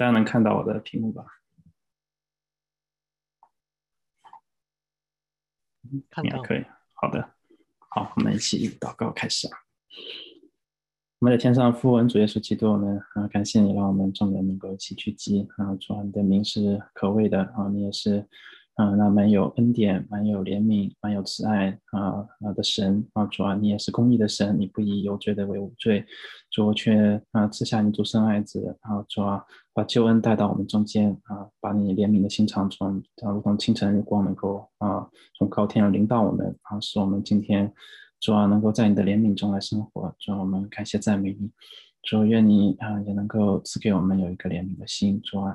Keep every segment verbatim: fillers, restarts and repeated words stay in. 大家能看到我的屏幕吧？看到，可以。好的，好，我们一起祷告开始啊。我们在天上父，恩主耶稣基督，我们啊感谢你，让我们众人能够一起聚集啊。主啊，你的名是可畏的啊，你也是啊，那满有恩典、满有怜悯、满有慈爱啊啊的神啊。主啊，你也是公义的神，你不以有罪的为无罪，主却啊赐下你独生爱子啊。主啊，把救恩带到我们中间啊，把你怜悯的心肠从啊如同清晨日光能够啊从高天临到我们啊，使我们今天主啊能够在你的怜悯中来生活。主啊，我们感谢赞美你。主啊，愿你啊也能够赐给我们有一个怜悯的心。主啊，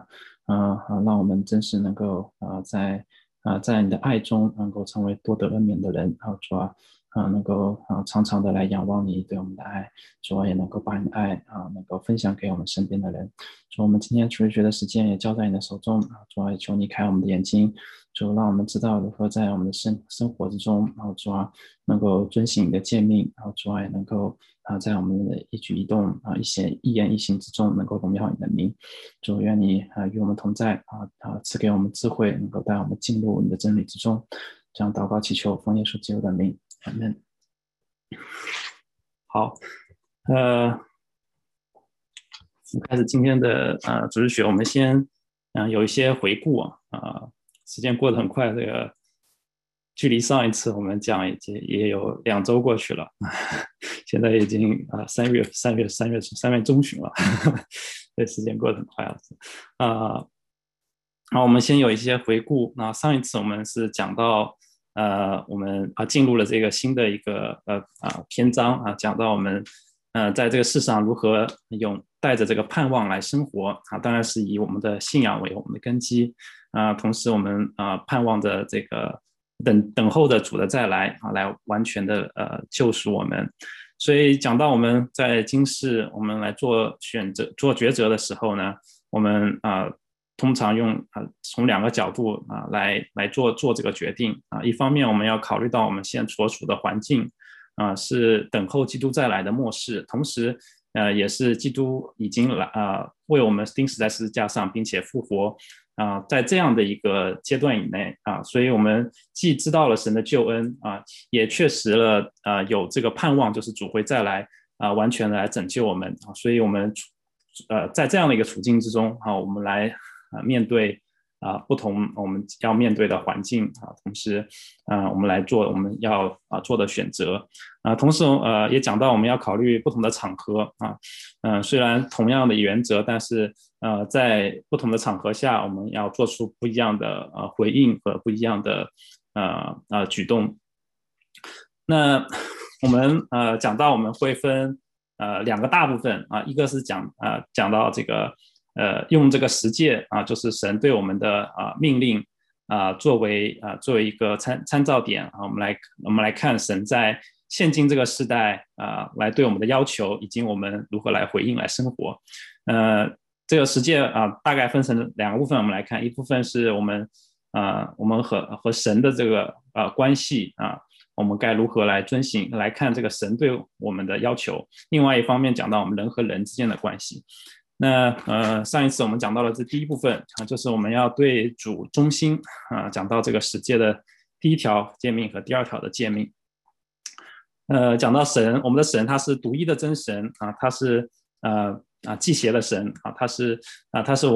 啊、呃、让我们真实能够啊、呃、在啊、呃、在你的爱中能够成为多得恩免的人啊。主啊，啊、呃、能够啊、呃、常常的来仰望你对我们的爱。主啊，也能够把你的爱啊、呃、能够分享给我们身边的人。主啊，我们今天主日学的时间也交在你的手中啊。主啊，也求你开我们的眼睛，主啊，让我们知道如何在我们的生生活之中，然后主啊能够遵行你的诫命，然后主啊也能够啊在我们的一举一动啊一些一言一行之中能够荣耀你的名。主啊，愿你啊与我们同在啊啊赐给我们智慧，能够带我们进入你的真理之中。这样祷告祈求，奉耶稣基督的名，阿们。好，呃，开始今天的呃主日学，我们先嗯、呃、有一些回顾啊啊。呃时间过得很快，这个距离上一次我们讲已经也有两周过去了，现在已经啊三月三月三月三月中旬了，这时间过得很快了啊。好，我们先有一些回顾。那上一次我们是讲到呃我们啊进入了这个新的一个呃啊篇章啊，讲到我们呃在这个世上如何用带着这个盼望来生活啊，当然是以我们的信仰为我们的根基。啊、同时我们、呃、盼望着这个 等, 等候着主的再来、啊、来完全的、呃、救赎我们。所以讲到我们在今世我们来做选择做抉择的时候呢，我们、呃、通常用、呃、从两个角度、呃、来, 来 做, 做这个决定、啊、一方面我们要考虑到我们现所处的环境、呃、是等候基督再来的末世，同时呃，也是基督已经来、呃、为我们钉死在十字架上并且复活啊、呃，在这样的一个阶段以内啊，所以我们既知道了神的救恩啊，也确实了啊、呃、有这个盼望，就是主会再来啊、呃，完全的来拯救我们啊，所以我们呃在这样的一个处境之中啊，我们来啊、呃、面对啊、呃、不同我们要面对的环境啊，同时啊、呃、我们来做我们要啊、呃、做的选择。啊，同时呃也讲到我们要考虑不同的场合啊，嗯、呃，虽然同样的原则，但是呃在不同的场合下，我们要做出不一样的呃回应和不一样的呃呃举动。那我们呃讲到我们会分呃两个大部分啊，一个是讲啊、呃、讲到这个呃用这个十诫啊，就是神对我们的啊、呃、命令啊、呃、作为啊、呃、作为一个参参照点啊，我们来我们来看神在现今这个时代啊、呃，来对我们的要求，以及我们如何来回应、来生活。呃，这个十诫啊，大概分成两个部分，我们来看。一部分是我们啊、呃，我们和和神的这个呃关系啊、呃，我们该如何来遵行，来看这个神对我们的要求。另外一方面，讲到我们人和人之间的关系。那呃，上一次我们讲到了这第一部分啊、呃，就是我们要对主忠心啊、呃，讲到这个十诫的第一条诫命和第二条的诫命。呃，讲到神，我们的神他是独一的真神啊，他是呃啊祭邪的神啊，他是啊他是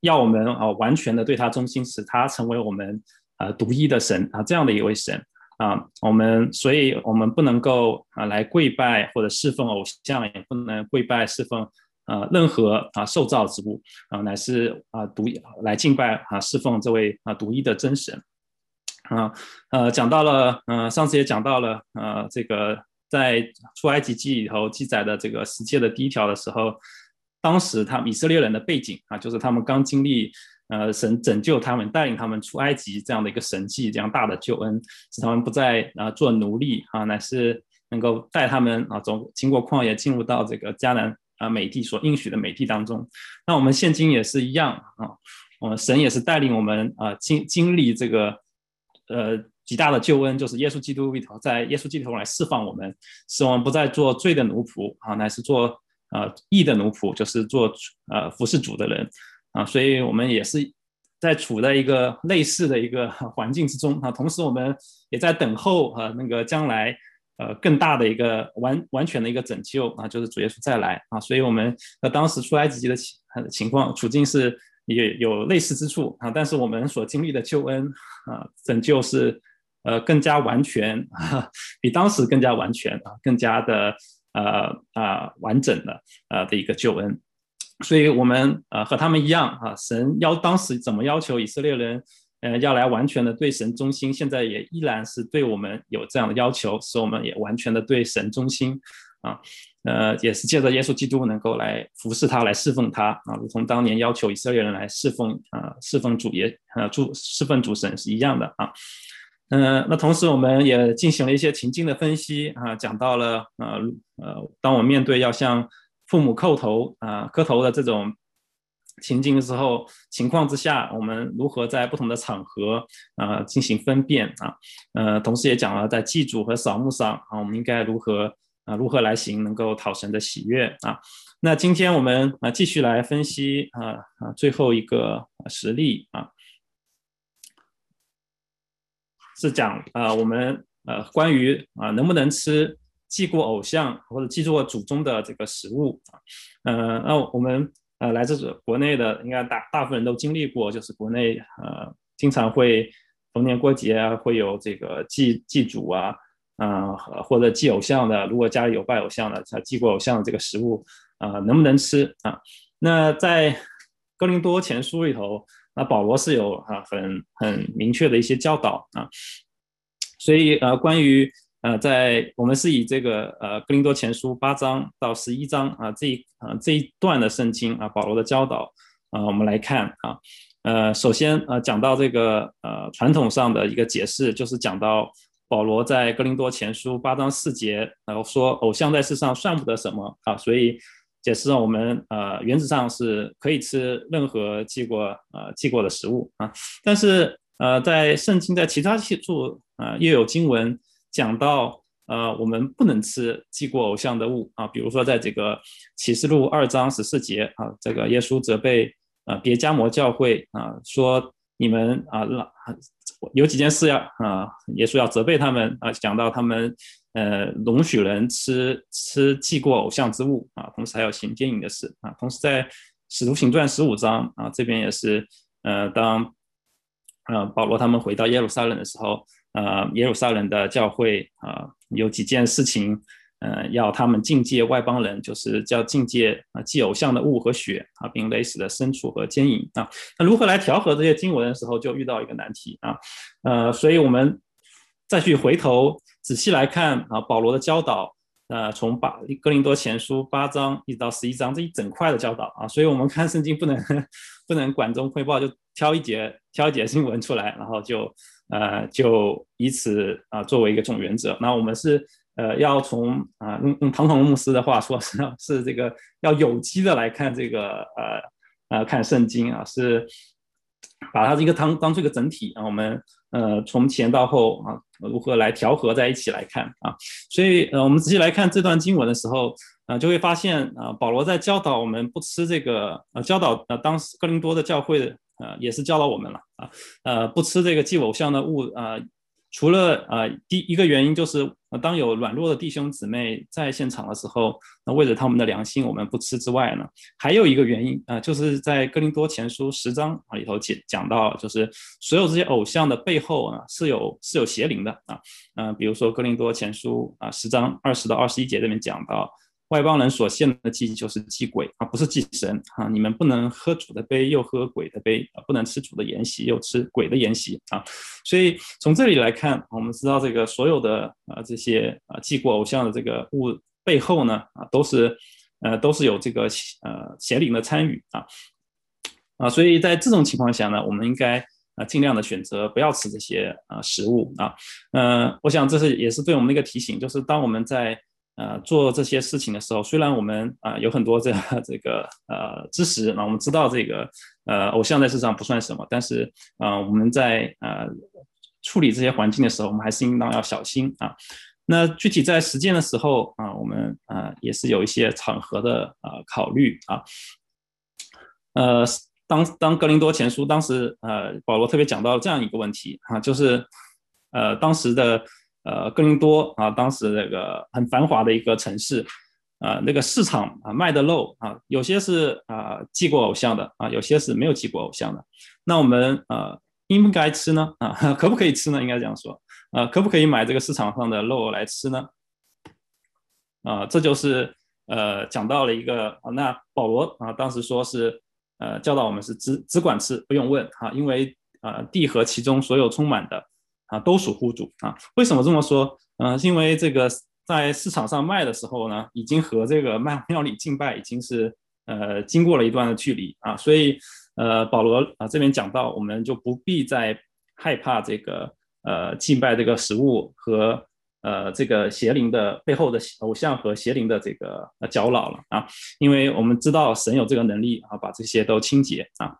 要我们啊完全的对他忠心，使他成为我们啊独一的神啊，这样的一位神啊，我们所以我们不能够啊来跪拜或者侍奉偶像，也不能跪拜侍奉呃任何啊受造之物啊，乃是啊独一来敬拜啊侍奉这位啊独一的真神。啊、呃，讲到了，嗯、呃，上次也讲到了，呃，这个在出埃及记里头记载的这个十诫的第一条的时候，当时他们以色列人的背景啊，就是他们刚经历，呃，神拯救他们，带领他们出埃及这样的一个神迹，这样大的救恩，使他们不再啊、呃、做奴隶啊，乃是能够带他们啊走经过旷野，进入到这个迦南啊、呃、美地所应许的美地当中。那我们现今也是一样啊，我、呃、们神也是带领我们啊、呃、经经历这个。呃，极大的救恩就是耶稣基督在耶稣基督来释放我们，使我们不再做罪的奴仆啊，乃是做啊义的奴仆，就是做啊服侍主的人啊，所以我们也是在处在一个类似的一个环境之中啊，同时我们也在等候啊那个将来呃更大的一个完完全的一个拯救啊，就是主耶稣再来啊，所以我们当时出埃及记的情况处境是也有类似之处啊，但是我们所经历的救恩啊拯救是呃更加完全啊，比当时更加完全啊，更加的呃呃完整的呃的一个救恩。所以我们呃和他们一样啊，神要当时怎么要求以色列人呃要来完全的对神忠心，现在也依然是对我们有这样的要求，使我们也完全的对神忠心啊，呃也是借着耶稣基督能够来服侍他，来侍奉他啊，如同当年要求以色列人来侍奉啊侍奉主也呃主侍奉主神是一样的啊。嗯、呃，那同时我们也进行了一些情境的分析啊，讲到了呃呃，当我们面对要向父母叩头啊、呃、磕头的这种情境的时候，情况之下，我们如何在不同的场合啊、呃、进行分辨啊，呃，同时也讲了在祭祖和扫墓上啊，我们应该如何啊、呃、如何来行，能够讨神的喜悦啊。那今天我们啊继续来分析啊啊最后一个实例啊。是讲、呃、我们、呃、关于、呃、能不能吃祭过偶像或者祭过祖宗的这个食物、呃、那我们、呃、来自国内的应该 大, 大部分人都经历过，就是国内、呃、经常会逢年过节、啊、会有这个 祭, 祭祖啊、呃、或者祭偶像的，如果家里有拜偶像的祭过偶像的这个食物、呃、能不能吃、啊、那在哥林多前书里头，那保罗是有、啊、很, 很明确的一些教导啊，所以呃，关于呃，在我们是以这个呃《哥林多前书》八章到十一章啊这一啊、呃、这一段的圣经啊，保罗的教导啊、呃，我们来看啊，呃，首先呃讲到这个呃传统上的一个解释，就是讲到保罗在《哥林多前书》八章四节，然后说偶像在世上算不得什么啊，所以。解释我们呃原则上是可以吃任何祭过呃祭过的食物啊，但是呃在圣经在其他处啊、呃、又有经文讲到呃我们不能吃祭过偶像的物啊，比如说在这个启示录二章十四节啊，这个耶稣责备呃别迦摩教会啊，说你们啊有几件事要啊，耶稣要责备他们啊，讲到他们。呃，容许人吃吃祭过偶像之物啊，同时还有行奸淫的事啊。同时在《使徒行传》十五章啊，这边也是呃，当呃保罗他们回到耶路撒冷的时候，呃，耶路撒冷的教会啊、呃，有几件事情，呃，要他们禁戒外邦人，就是叫禁戒啊祭偶像的物和血啊，并勒死的牲畜和奸淫啊。那如何来调和这些经文的时候，就遇到一个难题啊。呃，所以我们再去回头。仔细来看啊，保罗的教导，呃，从八哥林多前书八章一直到十一章这一整块的教导啊，所以我们看圣经不能不能管中窥豹，就挑一节挑一节经文出来，然后就呃就以此啊、呃、作为一个总原则。那我们是呃要从啊、呃、用用唐统牧师的话说，是是这个要有机的来看这个呃呃看圣经啊，是把它一个当当做一个整体啊，我们。呃，从前到后啊，如何来调和在一起来看啊？所以呃，我们仔细来看这段经文的时候，啊、呃，就会发现啊、呃，保罗在教导我们不吃这个，呃，教导呃，当时哥林多的教会呃，也是教导我们了啊，呃，不吃这个祭偶像的物啊、呃，除了呃第一个原因就是、呃，当有软弱的弟兄姊妹在现场的时候，那、呃、为了他们的良心，我们不吃之外呢，还有一个原因啊、呃，就是在哥林多前书十章里头讲到，就是所有这些偶像的背后呢是有是有邪灵的啊，嗯、呃，比如说哥林多前书啊十章二十到二十一节这边讲到，外邦人所献的祭就是祭鬼啊，不是祭神啊，你们不能喝主的杯又喝鬼的杯啊，不能吃主的筵席又吃鬼的筵席啊，所以从这里来看，我们知道这个所有的啊这些啊祭过偶像的这个物背后呢啊都是呃都是有这个呃邪灵的参与啊啊，所以在这种情况下呢，我们应该啊尽量的选择不要吃这些啊食物啊，呃，我想这是也是对我们的一个提醒，就是当我们在呃做这些事情的时候，虽然我们啊、呃、有很多这这个呃知识，那我们知道这个呃偶像在世上不算什么，但是啊、呃、我们在呃处理这些环境的时候，我们还是应当要小心啊。那具体在实践的时候啊，我们啊也是有一些场合的啊考虑啊。呃，当当格林多前书当时呃保罗特别讲到这样一个问题啊，就是呃当时的呃格林多啊，当时那个很繁华的一个城市。呃、那个市场、啊、卖的肉、啊、有些是、呃、祭过偶像的、啊、有些是没有祭过偶像的，那我们、呃、应该吃呢、啊、可不可以吃呢，应该这样说、呃、可不可以买这个市场上的肉来吃呢、呃、这就是、呃、讲到了一个、啊、那保罗、啊、当时说是、呃、教导我们是 只, 只管吃不用问、啊、因为、呃、地和其中所有充满的、啊、都属乎主、啊、为什么这么说、呃、是因为这个在市场上卖的时候呢，已经和这个庙里敬拜已经是、呃、经过了一段的距离啊，所以呃保罗啊这边讲到，我们就不必再害怕这个呃敬拜这个食物和呃这个邪灵的背后的偶像和邪灵的这个搅扰了啊，因为我们知道神有这个能力啊，把这些都清洁啊。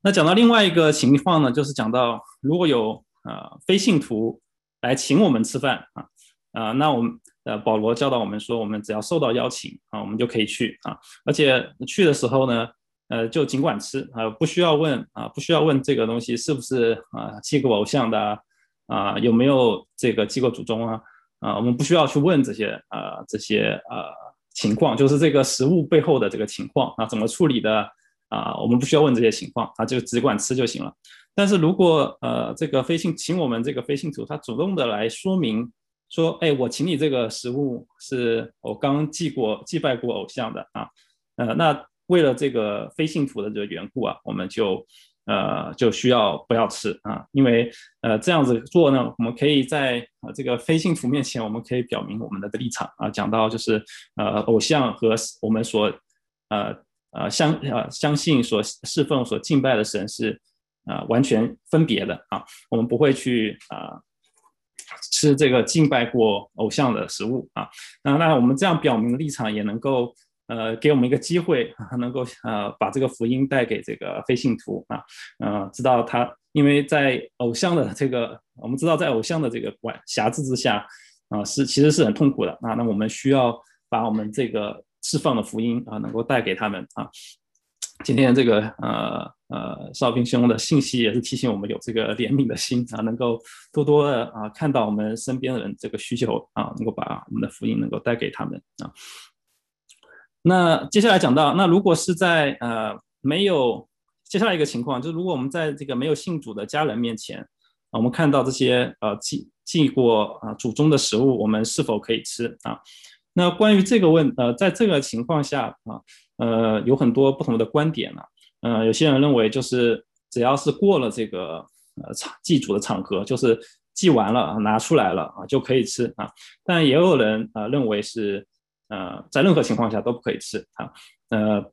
那讲到另外一个情况呢，就是讲到如果有呃非信徒来请我们吃饭啊。呃、那我们、呃、保罗教导我们说，我们只要受到邀请、啊、我们就可以去、啊、而且去的时候呢、呃、就尽管吃、啊、不需要问、啊、不需要问这个东西是不是、啊、祭过偶像的、啊啊、有没有这个祭过祖宗啊，啊我们不需要去问这些、啊、这些、啊、情况，就是这个食物背后的这个情况、啊、怎么处理的、啊、我们不需要问这些情况、啊、就只管吃就行了。但是如果、呃、这个非信请我们这个非信徒他主动的来说明说，哎，我请你这个食物是我刚祭过祭拜过偶像的啊，呃，那为了这个非信徒的这个缘故啊，我们就呃就需要不要吃啊，因为呃这样子做呢，我们可以在、呃、这个非信徒面前，我们可以表明我们的立场啊，讲到就是呃偶像和我们所呃呃相呃相信所侍奉所敬拜的神是啊、呃、完全分别的啊，我们不会去啊。呃吃这个敬拜过偶像的食物啊，那那我们这样表明的立场也能够呃给我们一个机会，能够呃把这个福音带给这个非信徒啊，呃知道他因为在偶像的这个我们知道在偶像的这个辖制之下啊、呃、是其实是很痛苦的啊，那我们需要把我们这个释放的福音啊能够带给他们啊。今天这个呃呃少平兄的信息也是提醒我们有这个怜悯的心啊，能够多多的啊看到我们身边的人这个需求啊，能够把我们的福音能够带给他们啊。那接下来讲到，那如果是在呃没有接下来一个情况，就是如果我们在这个没有信主的家人面前、啊、我们看到这些呃祭祭过啊祖宗的食物，我们是否可以吃啊？那关于这个问呃，在这个情况下啊，呃，有很多不同的观点呢、啊。呃，有些人认为就是只要是过了这个呃祭祖的场合，就是祭完了拿出来了啊就可以吃啊。但也有人啊、呃、认为是呃在任何情况下都不可以吃啊。呃，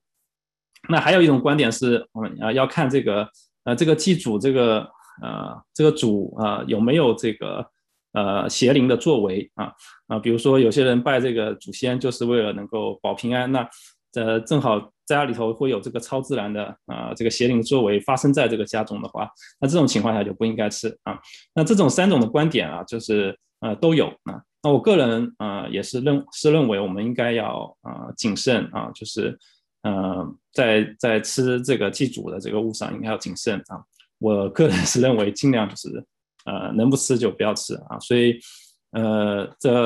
那还有一种观点是，我们、呃、要看这个呃这个祭祖这个呃这个主啊、呃、有没有这个。呃，邪灵的作为啊啊，比如说有些人拜这个祖先，就是为了能够保平安，那呃正好家里头会有这个超自然的啊、呃、这个邪灵的作为发生在这个家中的话，那这种情况下就不应该吃啊。那这种三种的观点啊，就是呃都有啊。那我个人啊、呃、也是认是认为我们应该要啊、呃、谨慎啊，就是呃在在吃这个祭祖的这个物上应该要谨慎啊。我个人是认为尽量就是。呃，能不吃就不要吃啊，所以，呃，这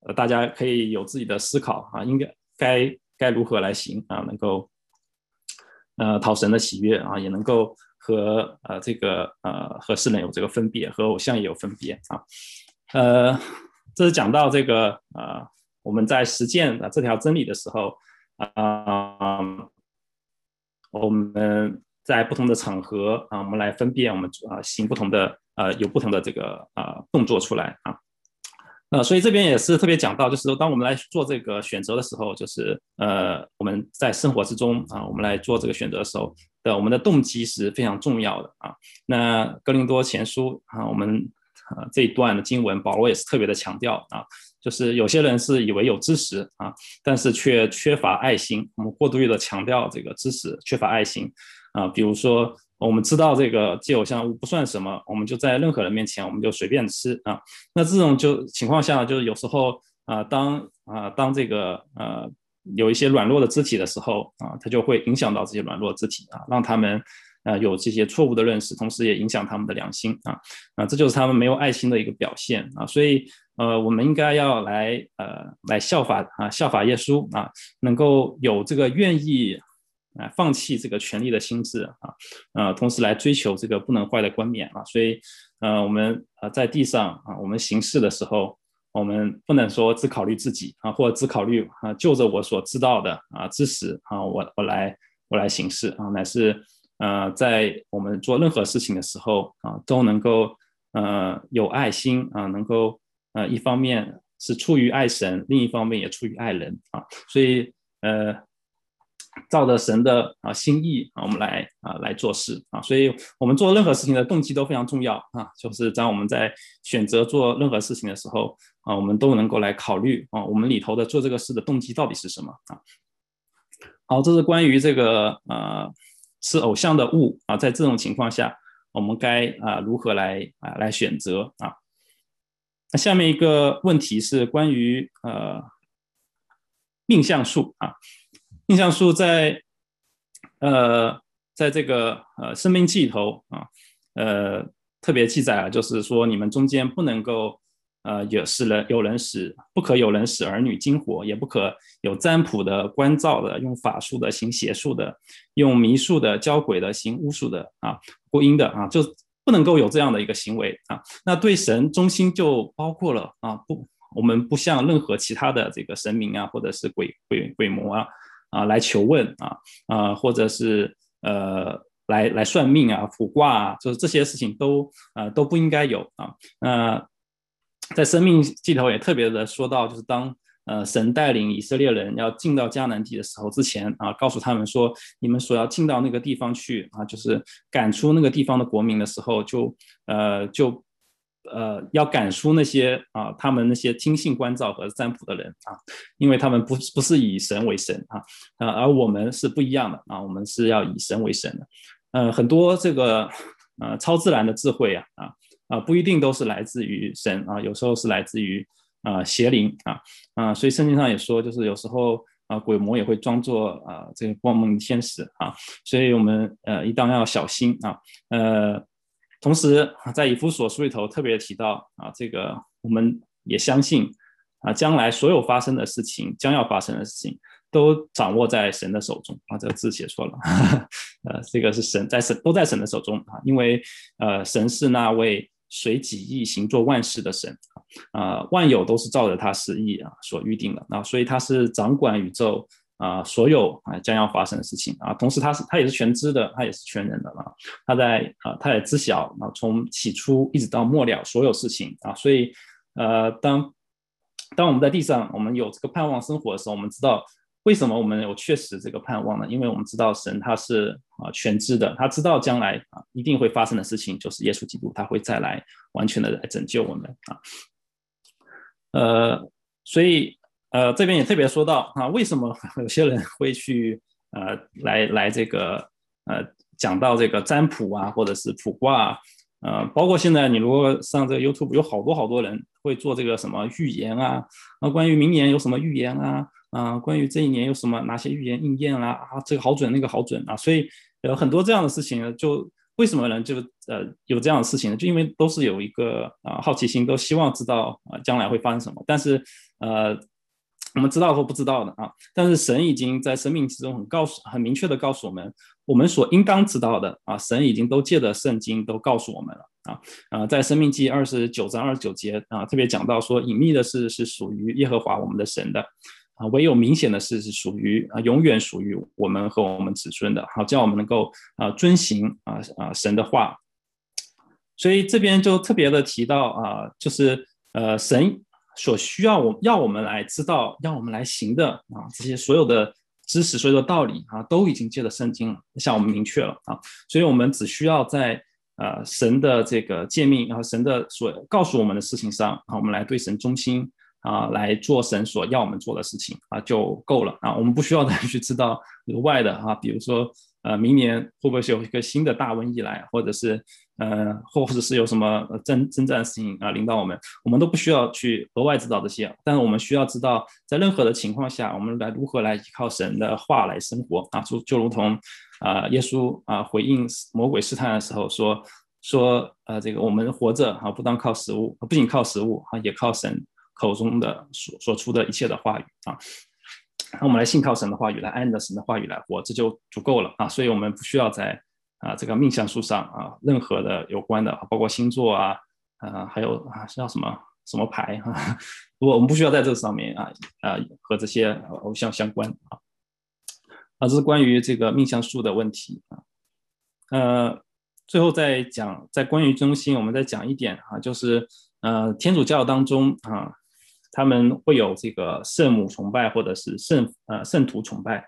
呃大家可以有自己的思考啊，应该该该如何来行啊，能够呃讨神的喜悦啊，也能够和呃这个呃和世人有这个分别，和偶像也有分别啊。呃，这是讲到这个呃我们在实践的这条真理的时候啊、呃，我们在不同的场合啊，我们来分辨我们啊行不同的。呃，有不同的这个呃动作出来啊，呃，所以这边也是特别讲到，就是当我们来做这个选择的时候，就是呃我们在生活之中啊、呃，我们来做这个选择的时候的我们的动机是非常重要的啊。那哥林多前书啊，我们呃这一段的经文，保罗也是特别的强调啊，就是有些人是以为有知识啊，但是却缺乏爱心。我们过度的强调这个知识，缺乏爱心啊，比如说我们知道这个戒偶像不算什么，我们就在任何人面前我们就随便吃啊。那这种就情况下，就是有时候啊、呃，当啊、呃、当这个呃有一些软弱的肢体的时候啊，它就会影响到这些软弱的肢体啊，让他们呃有这些错误的认识，同时也影响他们的良心啊啊，这就是他们没有爱心的一个表现啊。所以呃，我们应该要来呃来效法啊，效法耶稣啊，能够有这个愿意。啊，放弃这个权力的心智啊，呃，同时来追求这个不能坏的冠冕啊，所以，呃，我们呃在地上啊，我们行事的时候，我们不能说只考虑自己啊，或者只考虑啊，就着我所知道的啊知识啊，我我来我来行事啊，乃是呃，在我们做任何事情的时候啊，都能够呃有爱心啊，能够呃一方面是出于爱神，另一方面也出于爱人啊，所以呃。照着神的啊心意啊，我们来啊来做事啊，所以我们做任何事情的动机都非常重要啊。就是当我们在选择做任何事情的时候啊，我们都能够来考虑啊，我们里头的做这个事的动机到底是什么啊。好，这是关于这个呃吃偶像的物啊，在这种情况下，我们该啊如何来啊来选择啊。那下面一个问题是关于呃命相术啊。命相术在，呃，在这个呃《申命记》里头啊，呃，特别记载了，就是说你们中间不能够，呃，有使人有人使不可有人使儿女惊火，也不可有占卜的、观兆的、用法术的、行邪术的、用迷术的、教鬼的、行巫术的啊、过阴的啊，就不能够有这样的一个行为啊。那对神忠心就包括了啊，不，我们不像任何其他的这个神明啊，或者是鬼鬼鬼魔啊。啊，来求问啊，啊、呃，或者是呃，来来算命啊，卜卦啊，就是这些事情都啊、呃、都不应该有啊。那、呃、在《申命记》头也特别的说到，就是当呃神带领以色列人要进到迦南地的时候之前啊，告诉他们说，你们所要进到那个地方去啊，就是赶出那个地方的国民的时候，就呃就。呃，要赶出那些啊、呃，他们那些听信观兆和占卜的人啊，因为他们不不是以神为神啊，呃，而我们是不一样的啊，我们是要以神为神的。呃，很多这个呃超自然的智慧啊啊啊，不一定都是来自于神啊，有时候是来自于啊、呃、邪灵啊啊，所以圣经上也说，就是有时候啊鬼魔也会装作啊这个光明天使啊，所以我们呃一当要小心啊，呃。同时，在以弗所书里头特别提到啊，这个我们也相信啊，将来所有发生的事情，将要发生的事情，都掌握在神的手中啊。这个字写错了，呵呵呃，这个是神在神都在神的手中啊，因为呃，神是那位随己意行作万事的神啊、呃，万有都是照着他旨意啊所预定的啊，所以他是掌管宇宙。啊、呃，所有啊将要发生的事情啊，同时他是他也是全知的，他也是全能的啊，他在啊他也知晓啊，从起初一直到末了所有事情啊，所以呃当当我们在地上我们有这个盼望生活的时候，我们知道为什么我们有确实这个盼望呢？因为我们知道神他是啊全知的，他知道将来啊一定会发生的事情就是耶稣基督他会再来完全的来拯救我们啊，呃所以。呃，这边也特别说到啊，为什么有些人会去呃来来这个呃讲到这个占卜啊，或者是卜卦啊，呃，包括现在你如果上这个 YouTube 有好多好多人会做这个什么预言啊，啊，关于明年有什么预言啊，啊，关于这一年有什么哪些预言应验啦、啊，啊，这个好准那个好准啊，所以有很多这样的事情就。为什么人就呃有这样的事情呢？就因为都是有一个啊、呃、好奇心，都希望知道啊、呃、将来会发生什么，但是呃。我们知道或不知道的啊，但是神已经在生命之中很告诉、很明确的告诉我们，我们所应当知道的啊，神已经都借着圣经都告诉我们了啊啊，在《申命记》二十九章二十九节啊，特别讲到说，隐秘的事是属于耶和华我们的神的啊，唯有明显的事是属于啊，永远属于我们和我们子孙的，好、啊、叫我们能够啊遵行啊啊神的话。所以这边就特别的提到啊，就是呃神。所需要我要我们来知道，要我们来行的啊，这些所有的知识，所有的道理啊，都已经借着圣经向我们明确了啊，所以我们只需要在呃神的这个诫命啊，神的所告诉我们的事情上啊，我们来对神忠心啊，来做神所要我们做的事情啊就够了啊，我们不需要再去知道额外的啊，比如说呃，明年会不会是有一个新的大瘟疫来，或者是呃，或者是有什么征征战事情啊，领导我们，我们都不需要去额外知道这些，但是我们需要知道，在任何的情况下，我们来如何来依靠神的话来生活啊，就就如同啊、呃，耶稣啊、呃、回应魔鬼试探的时候说说呃，这个我们活着啊，不当靠食物，不仅靠食物啊，也靠神口中的所所出的一切的话语啊。那我们来信靠神的话语，来按着神的话语来活，这就足够了啊！所以我们不需要在啊这个命相书上啊任何的有关的，包括星座啊，啊还有啊叫什么什么牌啊，如果我们不需要在这上面啊啊和这些偶像相关啊啊，这是关于这个命相书的问题啊。呃，最后再讲，在关于中心，我们再讲一点啊，就是呃天主教当中啊。他们会有这个圣母崇拜或者是 圣,、呃、圣徒崇拜。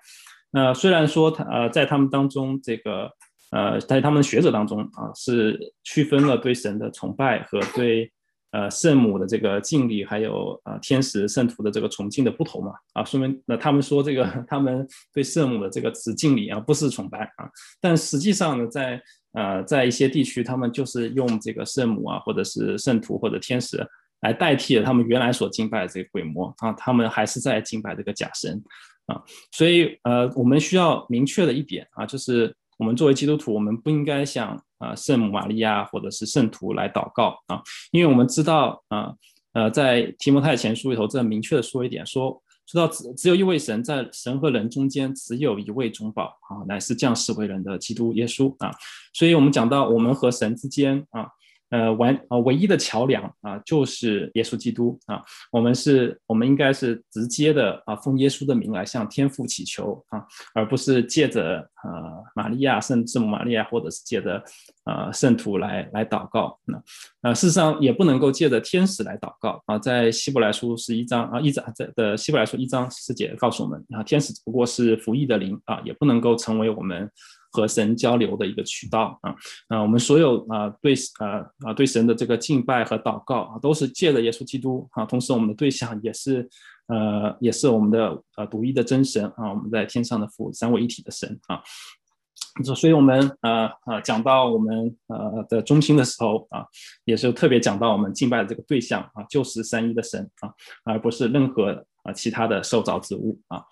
呃、虽然说、呃、在他们当中这个、呃、在他们学者当中、啊、是区分了对神的崇拜和对、呃、圣母的这个敬礼还有、呃、天使圣徒的这个崇敬的不同嘛。啊、说明他们说这个他们对圣母的这个只敬礼、啊、不是崇拜、啊。但实际上呢在、呃、在一些地区他们就是用这个圣母啊或者是圣徒或者天使来代替了他们原来所敬拜的这个鬼魔啊，他们还是在敬拜这个假神啊，所以呃，我们需要明确的一点啊，就是我们作为基督徒，我们不应该向啊、呃、圣母玛利亚或者是圣徒来祷告啊，因为我们知道啊呃, 呃在提摩太前书里头这明确的说一点，说知道只只有一位神，在神和人中间只有一位中保啊，乃是降世为人的基督耶稣啊，所以我们讲到我们和神之间啊。呃，完啊，唯一的桥梁啊，就是耶稣基督啊。我们是，我们应该是直接的啊，奉耶稣的名来向天父祈求啊，而不是借着呃玛利亚圣圣母玛利亚，或者是借着呃圣徒来来祷告。那、啊、呃，事实上也不能够借着天使来祷告啊。在希伯来书十一章啊，一章的希伯来书一章十节告诉我们啊，天使只不过是服役的灵啊，也不能够成为我们。和神交流的一个渠道啊，啊，我们所有啊对啊啊对神的这个敬拜和祷告啊，都是借着耶稣基督啊，同时我们的对象也是呃也是我们的呃独一的真神啊，我们在天上的父三位一体的神啊，所以我们呃呃讲到我们呃的中心的时候啊，也是特别讲到我们敬拜的这个对象啊，就是三一的神啊，而不是任何啊其他的受造之物啊。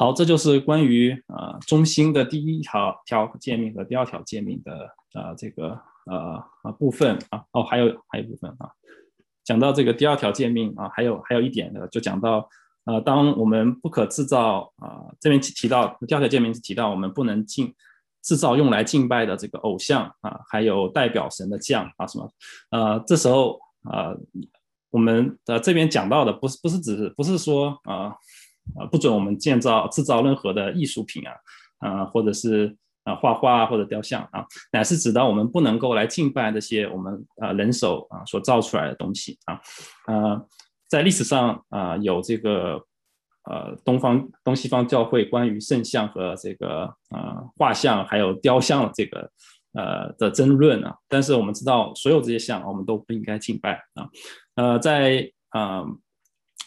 好，这就是关于呃中心的第一条条诫命和第二条诫命的呃这个呃部分啊，哦还有还有一部分啊，讲到这个第二条诫命啊，还有还有一点呢，就讲到呃当我们不可制造啊、呃，这边提到第二条诫命是提到我们不能进。制造用来敬拜的这个偶像啊，还有代表神的像啊什么，呃这时候啊、呃、我们的这边讲到的不是不是指不是说啊。呃呃、不准我们建造制造任何的艺术品啊，呃、或者是、呃、画画或者雕像啊，乃是指到我们不能够来敬拜这些我们、呃、人手、啊、所造出来的东西啊。呃、在历史上、呃、有这个、呃、东方东西方教会关于圣像和这个、呃、画像还有雕像这个呃的争论啊，但是我们知道所有这些像我们都不应该敬拜啊。呃，在呃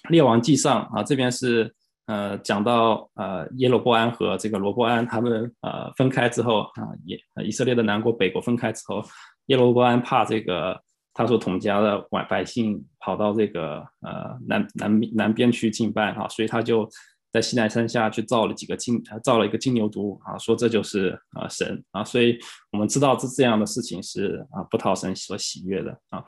列王纪上啊，这边是。呃，讲到呃耶罗波安和这个罗波安他们呃分开之后啊，也、呃、以色列的南国北国分开之后，耶罗波安怕这个他所统辖的百姓跑到这个呃南南南边去敬拜啊，所以他就在西奈山下去造了几个金造了一个金牛犊啊，说这就是啊、呃、神啊，所以我们知道这这样的事情是啊不讨神所喜悦的啊。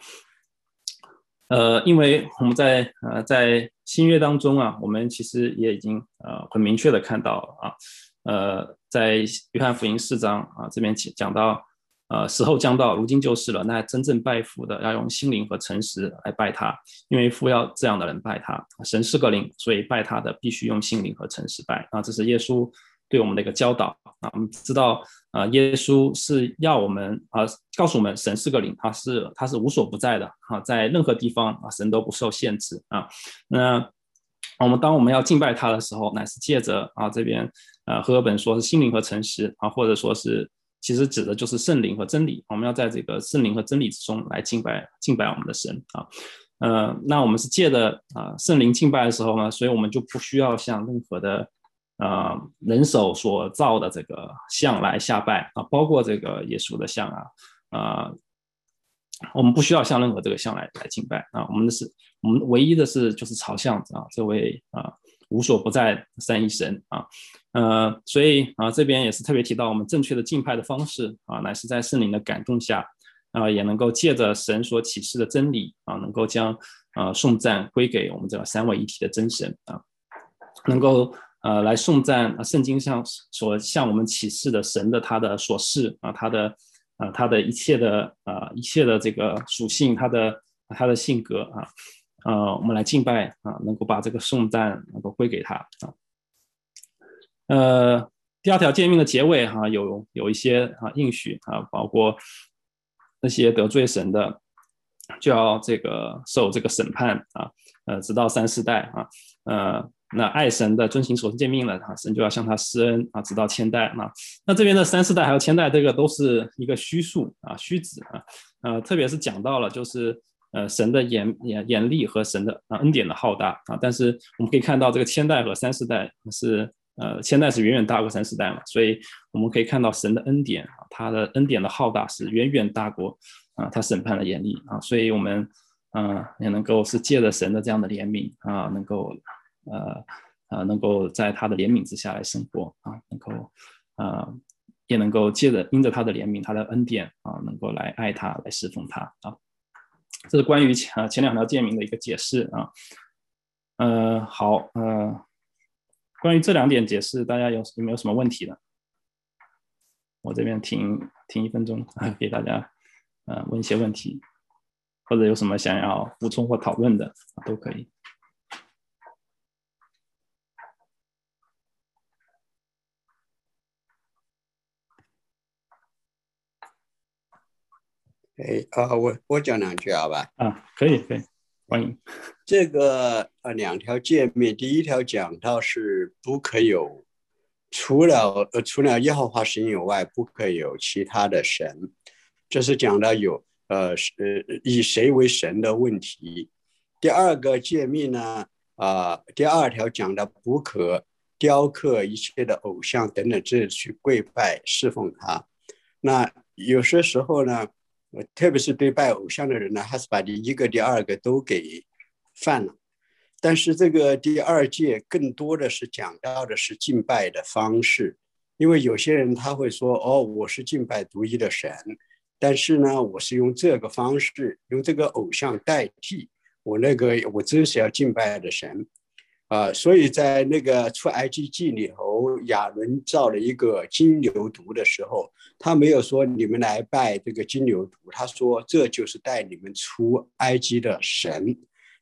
呃，因为我们在呃在新约当中啊，我们其实也已经呃很明确的看到了啊，呃，在约翰福音四章啊这边讲到，呃，时候将到，如今就是了。那真正拜父的，要用心灵和诚实来拜他，因为父要这样的人拜他。神是个灵，所以拜他的必须用心灵和诚实拜啊，这是耶稣对我们的一个教导啊。我们知道。啊，耶稣是要我们啊，告诉我们神是个灵，他是他是无所不在的啊，在任何地方啊，神都不受限制啊。那我们当我们要敬拜他的时候，乃是借着啊这边呃和合本说是心灵和诚实啊，或者说是其实指的就是圣灵和真理，我们要在这个圣灵和真理之中来敬拜敬拜我们的神啊。呃，那我们是借着啊圣灵敬拜的时候呢，所以我们就不需要向任何的。呃人手所造的这个像来下拜啊，包括这个耶稣的像啊，呃我们不需要向任何这个像来来敬拜啊，我们的是我们唯一的是就是朝向啊这位啊无所不在三一神啊，呃所以啊这边也是特别提到我们正确的敬拜的方式啊，乃是在圣灵的感动下啊，也能够借着神所启示的真理啊，能够将啊颂赞归给我们这个三位一体的真神啊，能够呃来颂赞圣经上所向我们启示的神的他的所事啊，他的啊、呃、他的一切的啊、呃、一切的这个属性，他的他的性格啊，呃我们来敬拜啊，能够把这个颂赞能够归给他啊。呃第二条诫命的结尾哈、啊、有有一些啊应许啊，包括那些得罪神的就要这个受这个审判啊，呃直到三世代啊，呃那爱神的遵行所诫命了啊，神就要向他施恩啊，直到千代啊。那这边的三世代还有千代这个都是一个虚数啊，虚指啊，呃特别是讲到了就是呃神的严严厉和神的、啊、恩典的浩大啊，但是我们可以看到这个千代和三世代是呃千代是远远大过三世代嘛，所以我们可以看到神的恩典啊，他的恩典的浩大是远远大过啊他审判的严厉啊，所以我们呃也能够是借着神的这样的怜悯啊，能够呃呃能够在他的怜悯之下来生活啊，能够呃也能够借着因着他的怜悯他的恩典啊，能够来爱他来侍奉他啊。这是关于前两条诫命的一个解释啊。呃好呃关于这两点解释大家 有, 有没有什么问题呢？我这边停停一分钟给大家呃问一些问题，或者有什么想要补充或讨论的、啊、都可以。哎啊，我我讲两句好吧？啊，可以可以，欢迎。这个啊，两条诫命，第一条讲到是不可有，除了呃除了耶和华神以外，不可有其他的神。这是讲到有呃呃以谁为神的问题。第二个诫命呢，啊、呃，第二条讲到不可雕刻一切的偶像等等，这去跪拜侍奉他。那有些时候呢，特别是对拜偶像的人呢，还是把第一个第二个都给犯了。但是这个第二诫更多的是讲到的是敬拜的方式，因为有些人他会说哦，我是敬拜独一的神，但是呢我是用这个方式用这个偶像代替我那个我真实要敬拜的神啊、呃，所以在那个出埃及记里头，亚伦造了一个金牛犊的时候，他没有说你们来拜这个金牛犊，他说这就是带你们出埃及的神，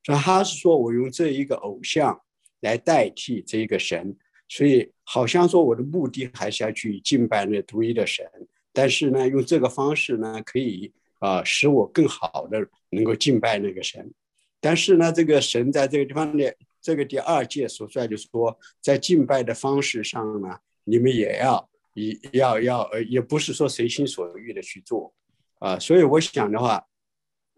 所以他是说我用这一个偶像来代替这一个神，所以好像说我的目的还是要去敬拜那独一的神，但是呢用这个方式呢可以、呃、使我更好的能够敬拜那个神。但是呢这个神在这个地方的这个第二诫所说就是说，在敬拜的方式上呢，你们也要也要要呃，也不是说随心所欲的去做啊、呃。所以我想的话，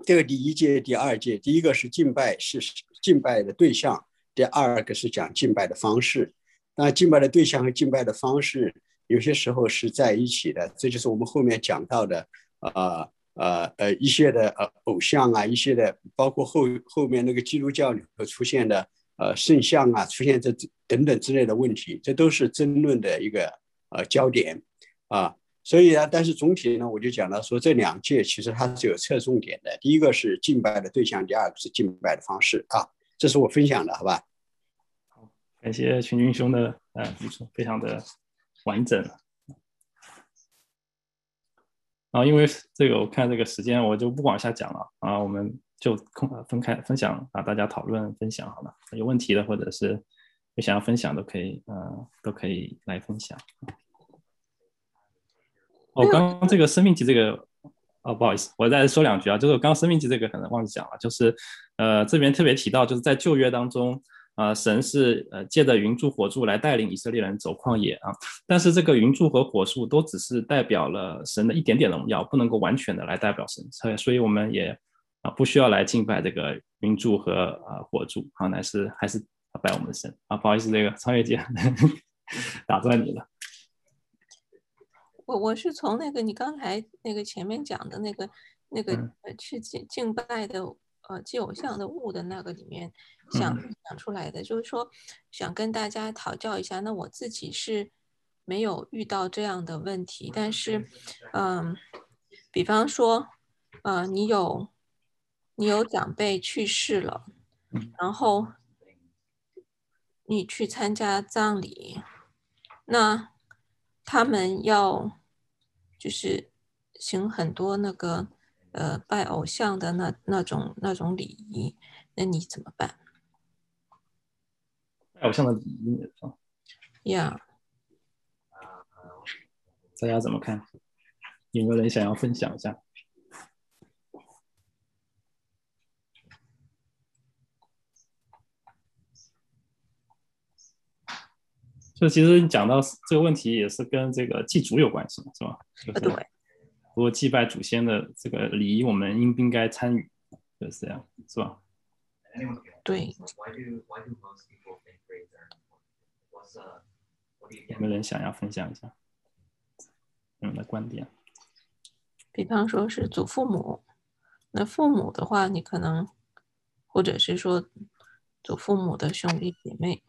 这个第一诫、第二诫，第一个是敬拜是敬拜的对象，第二个是讲敬拜的方式。那敬拜的对象和敬拜的方式有些时候是在一起的，这就是我们后面讲到的啊。呃呃呃，一些的呃偶像啊，一些的包括后后面那个基督教里头出现的呃圣像啊，出现这等等之类的问题，这都是争论的一个呃焦点啊。所以啊，但是总体呢，我就讲到说这两诫其实它是有侧重点的，第一个是敬拜的对象，第二个是敬拜的方式啊。这是我分享的，好吧？好，感谢群军兄的呃补充，非常的完整。啊，因为这个我看这个时间，我就不往下讲了啊，我们就分开分享啊，大家讨论分享好了。有问题的或者是有想要分享都可以，呃，都可以来分享。哦，刚刚这个生命记这个，哦，不好意思，我再说两句啊，就是我刚刚生命记这个可能忘记讲了，就是呃这边特别提到，就是在旧约当中。呃、神是、呃、借着云柱火柱来带领以色列人走旷野啊，但是这个云柱和火柱都只是代表了神的一点点荣耀，不能够完全的来代表神，所以我们也、呃、不需要来敬拜这个云柱和、呃、火柱啊，乃是还是拜我们的神啊。不好意思，这个超越姐打断你了。我我是从那个你刚才那个前面讲的那个那个去敬敬拜的呃祭偶像的物的那个里面想想出来的，就是说想跟大家讨教一下。那我自己是没有遇到这样的问题，但是嗯、呃，比方说呃，你有你有长辈去世了，然后你去参加葬礼，那他们要就是行很多那个呃拜偶像的那那种那种礼仪，那你怎么办？拜偶像的礼仪啊 ，Yeah， 大家怎么看？有没有人想要分享一下？就其实你讲到这个问题也是跟这个祭祖有关系是吧？对。如果祭拜祖先的这个礼仪，我们应不应该参与？就是这样，是吧？对。有没有人想要分享一下你们的观点？比方说是祖父母，那父母的话，你可能或者是说祖父母的兄弟姐妹。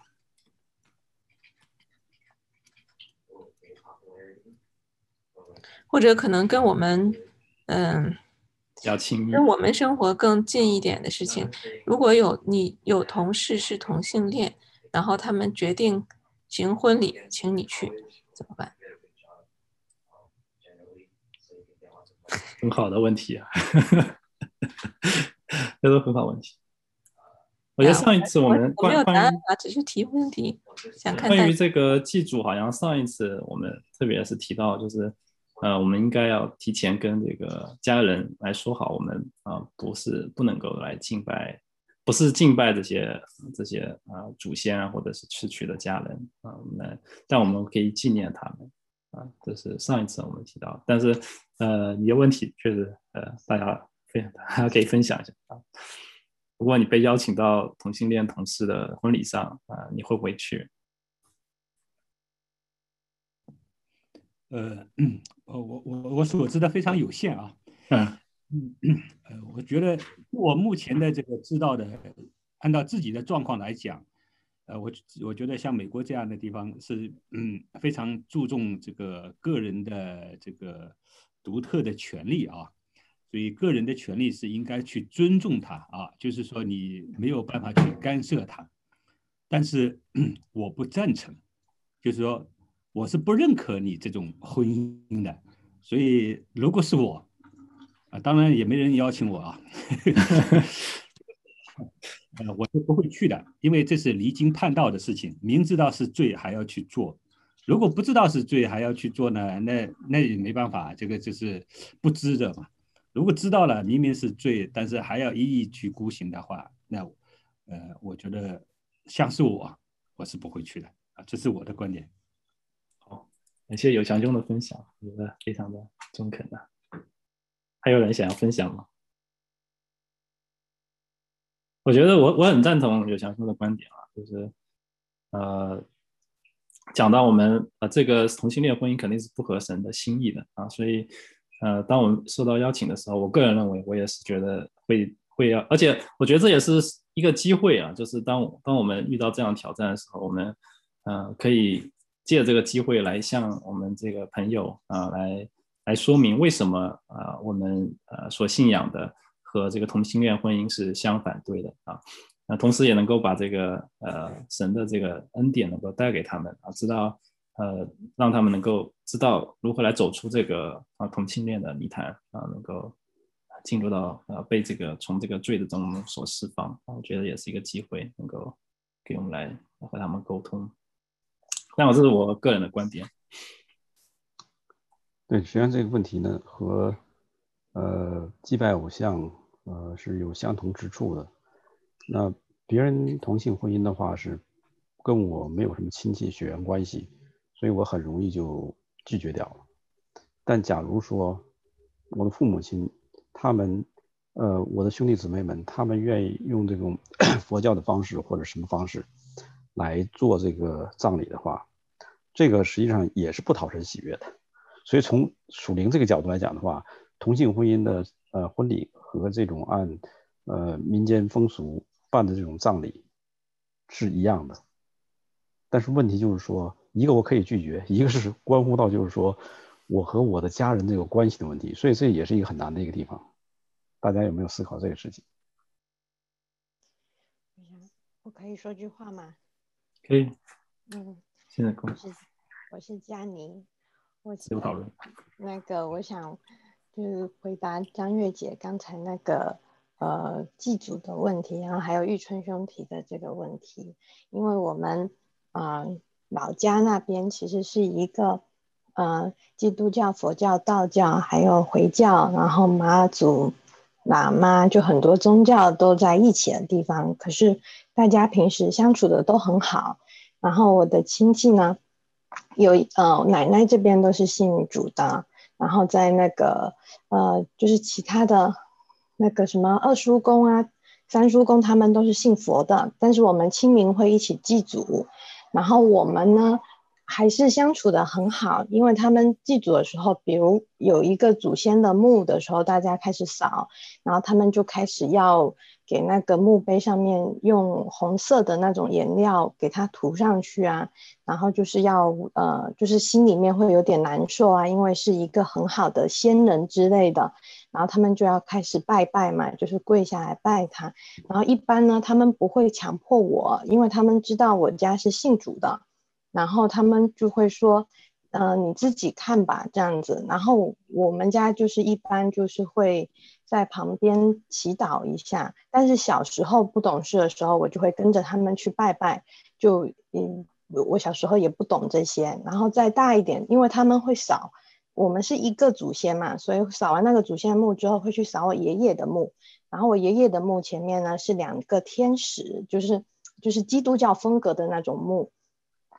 或者可能跟我们，嗯，比较亲密，跟我们生活更近一点的事情。如果有你有同事是同性恋，然后他们决定行婚礼，请你去，怎么办？很好的问题啊，这都很好问题。我觉得上一次我们关于、啊、我没有答案啊，只是提问题，想看关于这个祭祖，好像上一次我们特别是提到就是。呃，我们应该要提前跟这个家人来说好，我们啊、呃、不是不能够来敬拜，不是敬拜这些这些啊、呃、祖先啊，或者是逝去的家人啊、呃，我们来，但我们可以纪念他们啊、呃，这是上一次我们提到，但是呃，你的问题确实呃，大家分大家可以分享一下啊。如果你被邀请到同性恋同事的婚礼上啊、呃，你会不会去？呃，嗯，我我我所知的非常有限啊，嗯嗯呃，我觉得我目前的这个知道的，按照自己的状况来讲，呃，我我觉得像美国这样的地方是，嗯，非常注重这个个人的这个独特的权利啊，所以个人的权利是应该去尊重它啊，就是说你没有办法去干涉它，但是我不赞成，就是说。我是不认可你这种婚姻的，所以如果是我，啊，当然也没人邀请我啊，呃，我是不会去的，因为这是离经叛道的事情，明知道是罪还要去做，如果不知道是罪还要去做呢，那那也没办法，这个就是不知者嘛。如果知道了明明是罪，但是还要一意去孤行的话，那呃，我觉得像是我，我是不会去的啊，这是我的观点。感谢有强兄的分享，我觉得非常的中肯的、啊。还有人想要分享吗？我觉得我我很赞同有强兄的观点啊，就是呃，讲到我们呃这个同性恋婚姻肯定是不合神的心意的啊，所以呃，当我们受到邀请的时候，我个人认为我也是觉得会会要，而且我觉得这也是一个机会啊，就是当当我们遇到这样挑战的时候，我们呃可以。借这个机会来向我们这个朋友啊、呃，来来说明为什么啊、呃，我们呃所信仰的和这个同性恋婚姻是相反对的啊。那同时也能够把这个呃神的这个恩典能够带给他们啊，知道呃让他们能够知道如何来走出这个啊同性恋的泥潭啊，能够进入到呃被这个从这个罪的中所释放啊，我觉得也是一个机会，能够给我们来和他们沟通。但我这是我个人的观点。对，实际上这个问题呢，和呃祭拜偶像呃是有相同之处的。那别人同性婚姻的话是跟我没有什么亲戚血缘关系，所以我很容易就拒绝掉了。但假如说我的父母亲，他们呃我的兄弟姊妹们，他们愿意用这种佛教的方式或者什么方式。来做这个葬礼的话，这个实际上也是不讨人喜悦的。所以从属灵这个角度来讲的话，同性婚姻的呃婚礼和这种按呃民间风俗办的这种葬礼是一样的。但是问题就是说，一个我可以拒绝，一个是关乎到就是说我和我的家人这个关系的问题，所以这也是一个很难的一个地方。大家有没有思考这个事情？我可以说句话吗？可以。嗯，现在可以。我是佳宁，我是讨论那个，我想就是回答张月姐刚才那个呃祭祖的问题，然后还有玉春兄提的这个问题，因为我们啊、呃、老家那边其实是一个呃基督教、佛教、道教，还有回教，然后妈祖。喇嘛就很多宗教都在一起的地方，可是大家平时相处的都很好。然后我的亲戚呢，有呃奶奶这边都是信主的，然后在那个呃就是其他的那个什么二叔公啊、三叔公他们都是信佛的，但是我们清明会一起祭祖，然后我们呢还是相处的很好，因为他们祭祖的时候，比如有一个祖先的墓的时候，大家开始扫，然后他们就开始要给那个墓碑上面用红色的那种颜料给它涂上去啊，然后就是要呃，就是心里面会有点难受啊，因为是一个很好的先人之类的，然后他们就要开始拜拜嘛，就是跪下来拜他。然后一般呢，他们不会强迫我，因为他们知道我家是信主的。然后他们就会说，呃，你自己看吧，这样子。然后我们家就是一般就是会在旁边祈祷一下，但是小时候不懂事的时候，我就会跟着他们去拜拜。就嗯，我小时候也不懂这些。然后再大一点，因为他们会扫，我们是一个祖先嘛，所以扫完那个祖先墓之后，会去扫我爷爷的墓。然后我爷爷的墓前面呢是两个天使，就是就是基督教风格的那种墓。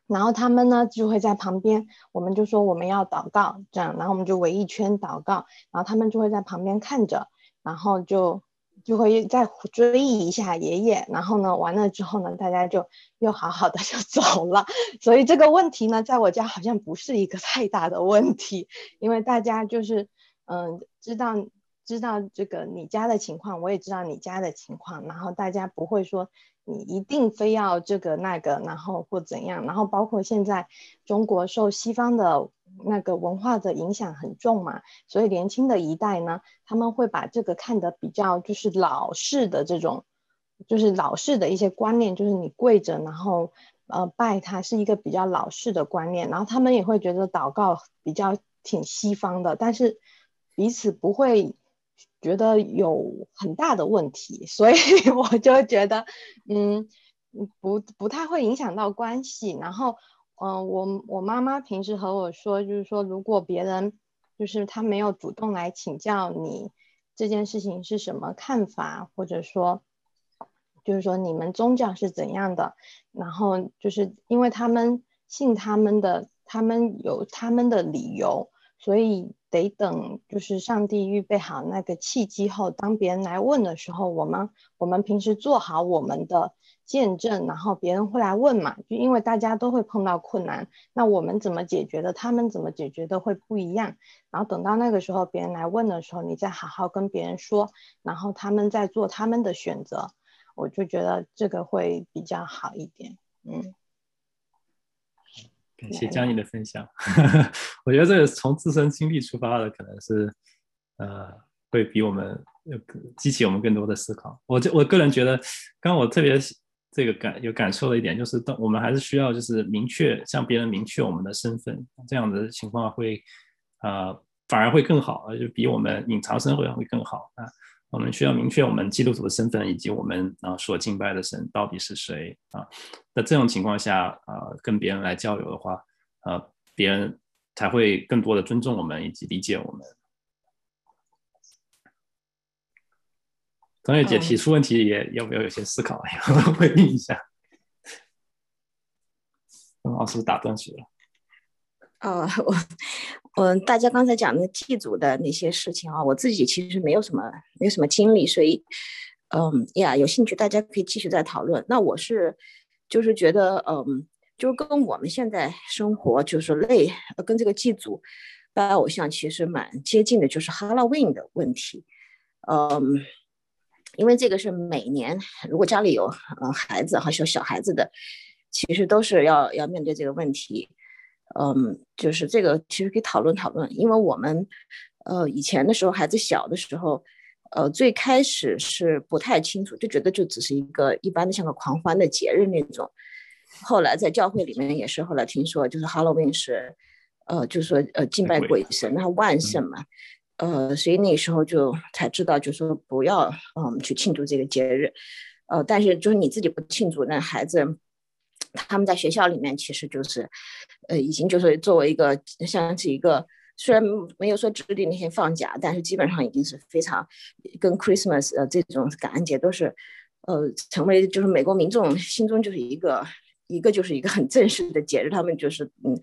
然后他们呢就会在旁边，我们就说我们要祷告这样，然后我们就围一圈祷告，然后他们就会在旁边看着，然后就就会再追忆一下爷爷，然后呢完了之后呢大家就又好好的就走了。所以这个问题呢在我家好像不是一个太大的问题，因为大家就是嗯知道知道这个你家的情况，我也知道你家的情况，然后大家不会说你一定非要这个那个，然后或怎样。然后包括现在中国受西方的那个文化的影响很重嘛，所以年轻的一代呢，他们会把这个看得比较就是老式的这种，就是老式的一些观念，就是你跪着然后呃拜他是一个比较老式的观念，然后他们也会觉得祷告比较挺西方的，但是彼此不会觉得有很大的问题，所以我就觉得嗯不不太会影响到关系。然后嗯、呃、我我妈妈平时和我说，就是说如果别人就是他没有主动来请教你这件事情是什么看法，或者说就是说你们宗教是怎样的，然后就是因为他们信他们的，他们有他们的理由，所以得等就是上帝预备好那个契机后，当别人来问的时候，我们我们平时做好我们的见证，然后别人会来问嘛，就因为大家都会碰到困难，那我们怎么解决的，他们怎么解决的会不一样，然后等到那个时候别人来问的时候，你再好好跟别人说，然后他们再做他们的选择，我就觉得这个会比较好一点。嗯，感谢江宁的分享。我觉得这个从自身经历出发的可能是呃，会比我们激起我们更多的思考。 我, 我个人觉得刚刚我特别这个感有感受的一点，就是我们还是需要就是明确向别人明确我们的身份，这样的情况会呃反而会更好，就比我们隐藏身份会更好、啊、我们需要明确我们基督徒的身份以及我们、啊、所敬拜的神到底是谁啊。在这种情况下、呃、跟别人来交流的话、呃、别人才会更多的尊重我们以及理解我们。张月姐提出问题也、嗯、要不要有些思考回应一下？老师打断去了。呃，我我大家刚才讲的祭祖的那些事情啊，我自己其实没有什么没有什么经历，所以嗯呀，有兴趣大家可以继续再讨论。那我是就是觉得嗯，就跟我们现在生活就是类跟这个祭祖拜偶像其实蛮接近的，就是 Halloween 的问题。嗯，因为这个是每年如果家里有呃孩子还是有小孩子的，其实都是要要面对这个问题。嗯，就是这个其实可以讨论讨论，因为我们呃以前的时候孩子小的时候，呃最开始是不太清楚，就觉得就只是一个一般的像个狂欢的节日那种。后来在教会里面也是，后来听说就是 Halloween 是呃就是说呃敬拜鬼神，它万圣嘛，呃所以那时候就才知道，就是说不要嗯去庆祝这个节日，呃但是就是你自己不庆祝，那孩子他们在学校里面其实就是呃已经就是作为一个像是一个虽然没有说指定那天放假，但是基本上已经是非常跟 Christmas 呃这种感恩节都是呃成为就是美国民众心中就是一个一个就是一个很正式的节日，他们就是嗯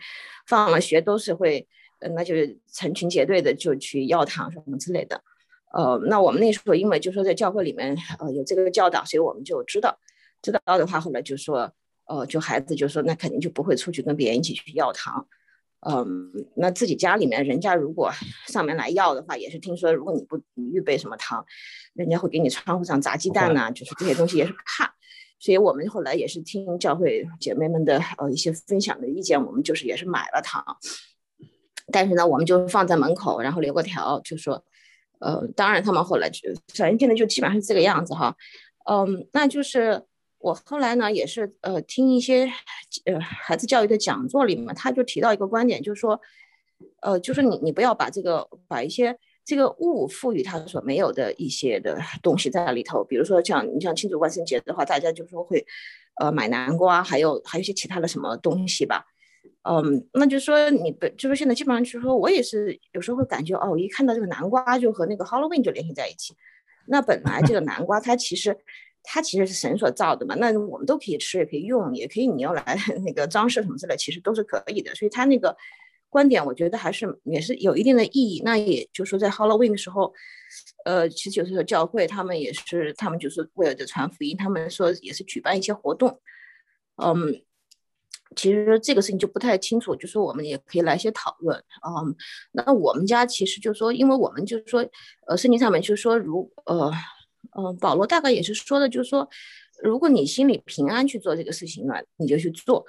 放了学都是会那就是成群结队的就去药堂什么之类的。呃那我们那时候因为就说在教会里面呃有这个教导，所以我们就知道知道的话后来就说呃就孩子就说那肯定就不会出去跟别人一起去药堂。嗯、呃、那自己家里面人家如果上面来要的话，也是听说如果你不预备什么糖，人家会给你窗户上砸鸡蛋啊，就是这些东西也是怕。所以我们后来也是听教会姐妹们的呃一些分享的意见，我们就是也是买了糖，但是呢我们就放在门口，然后留个条就说呃当然他们后来就反正现在就基本上是这个样子哈。嗯，那就是我后来呢也是呃听一些呃孩子教育的讲座里面，他就提到一个观点，就是说呃就是你你不要把这个把一些这个物赋予它所没有的一些的东西在里头，比如说像你像庆祝万圣节的话，大家就说会，呃，买南瓜，还有还有一些其他的什么东西吧，嗯，那就说你本就是现在基本上就是说我也是有时候会感觉哦，一看到这个南瓜就和那个 Halloween 就联系在一起，那本来这个南瓜它其实它其实是神所造的嘛，那我们都可以吃，也可以用，也可以你要来那个装饰什么之类，其实都是可以的，所以它那个。观点我觉得还是也是有一定的意义。那也就是说在 Halloween 的时候呃其实就是说教会他们也是他们就是为了传福音，他们说也是举办一些活动。嗯，其实这个事情就不太清楚，就是我们也可以来一些讨论。嗯，那我们家其实就说因为我们就是说呃圣经上面就是说如呃嗯、呃、保罗大概也是说的，就是说如果你心里平安去做这个事情呢你就去做。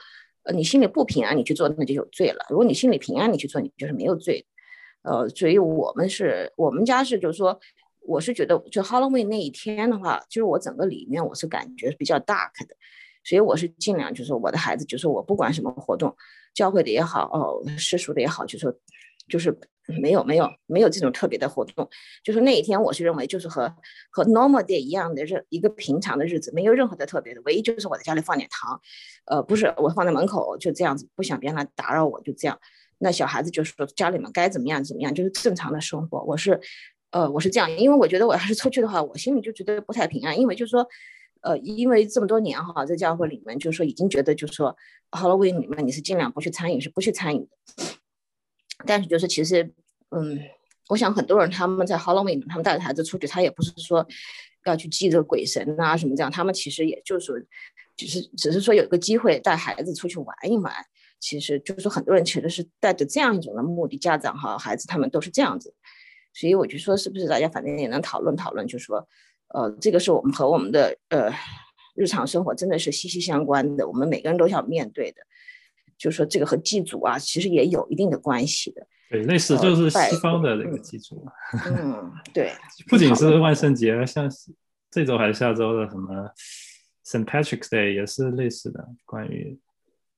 你心里不平安你去做那就有罪了，如果你心里平安你去做你就是没有罪。呃，所以我们是我们家是就是说我是觉得就 Halloween 那一天的话，就是我整个里面我是感觉比较 dark 的，所以我是尽量就是我的孩子就是我不管什么活动教会的也好哦，世俗的也好，就说就是没有没有没有这种特别的活动，就是那一天我是认为就是和和 normal day 一样的一个平常的日子，没有任何的特别的，唯一就是我在家里放点糖，呃不是我放在门口就这样子，不想别人来打扰我就这样，那小孩子就是说家里面该怎么样怎么样，就是正常的生活。我是呃我是这样，因为我觉得我要是出去的话我心里就觉得不太平安，因为就是说呃因为这么多年哈在教会里面就是说已经觉得就是说 Halloween 里面你是尽量不去参与是不去参与的，但是就是其实嗯我想很多人他们在 Halloween 他们带着孩子出去，他也不是说要去祭这个鬼神啊什么这样，他们其实也就是只是只是说有个机会带孩子出去玩一玩，其实就是很多人其实是带着这样一种的目的，家长和孩子他们都是这样子，所以我就说是不是大家反正也能讨论讨论，就说呃这个是我们和我们的呃日常生活真的是息息相关的，我们每个人都想面对的，就是说这个和祭祖啊其实也有一定的关系的，对，类似就是西方的那个祭祖、嗯嗯、对不仅是万圣节，像这周还是下周的什么 Saint Patrick's Day 也是类似的，关于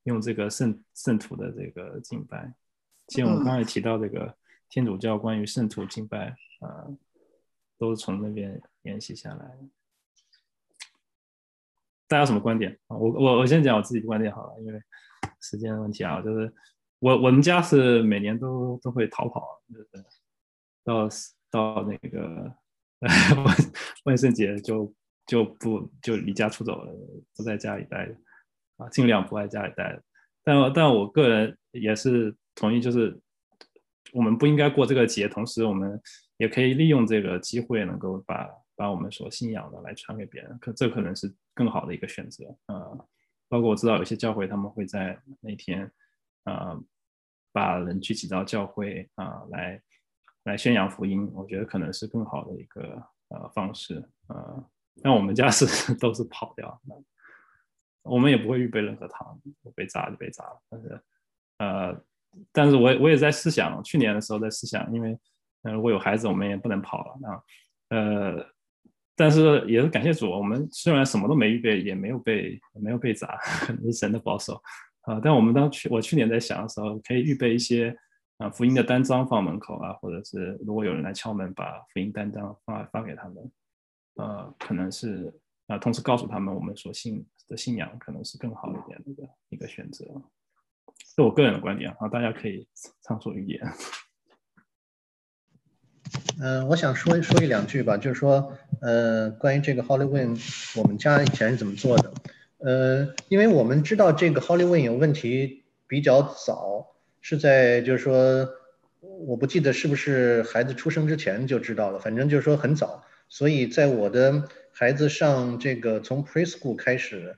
用这个 圣, 圣徒的这个敬拜，其实我们刚才提到这个天主教关于圣徒敬拜、嗯呃、都从那边延续下来。大家有什么观点？ 我, 我, 我先讲我自己的观点好了，因为时间的问题啊，就是我我们家是每年都都会逃跑，就是到到那个万万圣节就就不就离家出走了，不在家里待着啊，尽量不在家里待着。但但我个人也是同意，就是我们不应该过这个节，同时我们也可以利用这个机会，能够把把我们所信仰的来传给别人，可这可能是更好的一个选择啊。呃包括我知道有些教会他们会在那天、呃、把人聚集到教会、呃、来, 来宣扬福音，我觉得可能是更好的一个、呃、方式、呃、但我们家是都是跑掉，我们也不会预备任何糖，被砸就被砸了。但是呃但是 我, 我也在思想，去年的时候在思想，因为、呃、如果有孩子我们也不能跑了、啊、呃但是也是感谢主，我们虽然什么都没预备，也没有被没有被砸，可能是神的保守、呃、但我们当去我去年在想的时候，可以预备一些、呃、福音的单张放门口啊，或者是如果有人来敲门，把福音单张 发, 发给他们，呃可能是呃同时告诉他们我们所信的信仰可能是更好一点的一 个, 一个选择。是我个人的观点啊，大家可以畅所欲言。嗯、呃，我想说说一两句吧，就是说，呃，关于这个 Halloween， 我们家以前是怎么做的？呃，因为我们知道这个 Halloween 有问题比较早，是在就是说，我不记得是不是孩子出生之前就知道了，反正就是说很早。所以在我的孩子上这个从 preschool 开始。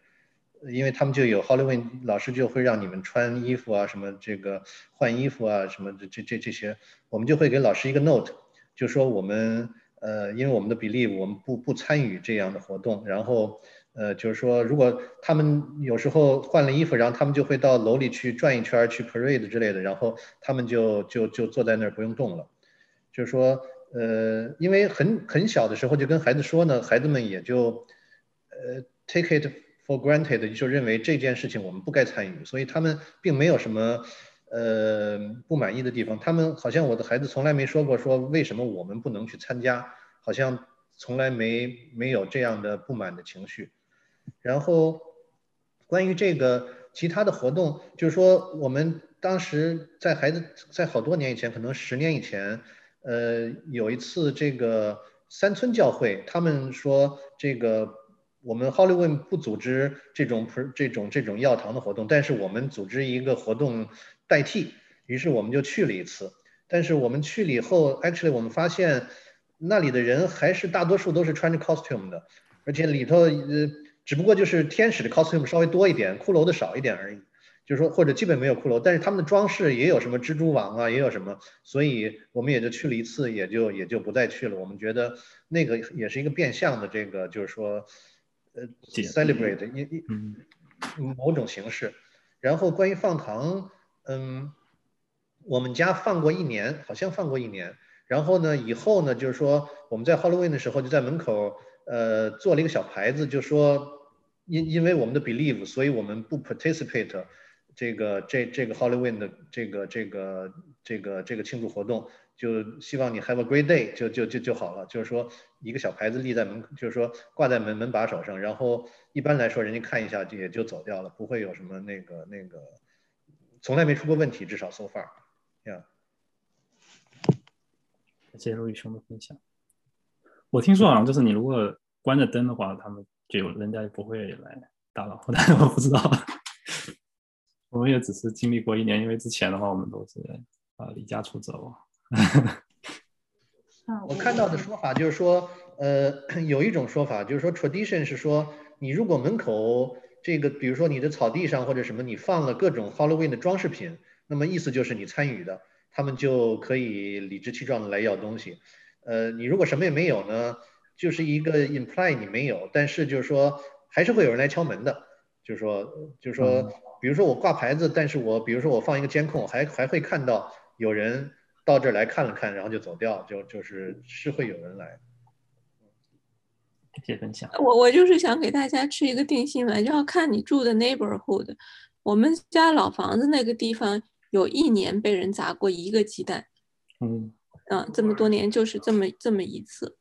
因为他们就有 Halloween， 老师就会让你们穿衣服啊，什么这个换衣服啊，什么这这这些，我们就会给老师一个 note， 就说我们呃，因为我们的 believe， 我们不不参与这样的活动。然后呃，就是说如果他们有时候换了衣服，然后他们就会到楼里去转一圈，去 parade 之类的，然后他们就就就坐在那儿不用动了。就是说呃，因为很很小的时候就跟孩子说呢，孩子们也就呃 take it。for granted， 就认为这件事情我们不该参与，所以他们并没有什么呃不满意的地方。他们好像我的孩子从来没说过说为什么我们不能去参加，好像从来没没有这样的不满的情绪。然后关于这个其他的活动，就是说我们当时在孩子在好多年以前，可能十年以前，呃有一次这个三村教会他们说这个。我们 Halloween 不组织这种这种这种药堂的活动，但是我们组织一个活动代替，于是我们就去了一次。但是我们去了以后 ，actually 我们发现那里的人还是大多数都是穿着 costume 的，而且里头呃，只不过就是天使的 costume 稍微多一点，骷髅的少一点而已。就是说，或者基本没有骷髅，但是他们的装饰也有什么蜘蛛网啊，也有什么，所以我们也就去了一次，也就也就不再去了。我们觉得那个也是一个变相的这个，就是说。celebrate 某种形式。然后关于放糖，嗯，我们家放过一年，好像放过一年。然后呢，以后呢，就是说我们在 Halloween 的时候就在门口，呃，做了一个小牌子，就说因因为我们的 believe， 所以我们不 participate 这个这这个 Halloween 的这个这个这个这个庆祝活动。就希望你 have a great day 就就就就好了，就是说一个小牌子立在门，就是说挂在门门把手上，然后一般来说人家看一下就也就走掉了，不会有什么那个那个，从来没出过问题，至少 so far， yeah。感谢陆宇兄的分享。我听说好像就是你如果关着灯的话，他们就有人家也不会来打扰，但是我不知道。我们也只是经历过一年，因为之前的话我们都是呃离家出走。我看到的说法就是说，呃，有一种说法就是说 ，tradition 是说，你如果门口这个，比如说你的草地上或者什么，你放了各种 Halloween 的装饰品，那么意思就是你参与的，他们就可以理直气壮的来要东西。呃，你如果什么也没有呢，就是一个 imply 你没有，但是就是说还是会有人来敲门的，就是说，就是说，比如说我挂牌子，但是我比如说我放一个监控，还还会看到有人。到这儿来看了看，然后就走掉，就就是是会有人来。谢谢分享。我我就是想给大家吃一个定心丸，就要看你住的 neighborhood。我们家老房子那个地方有一年被人砸过一个鸡蛋，嗯，啊，这么多年就是这么这么一次。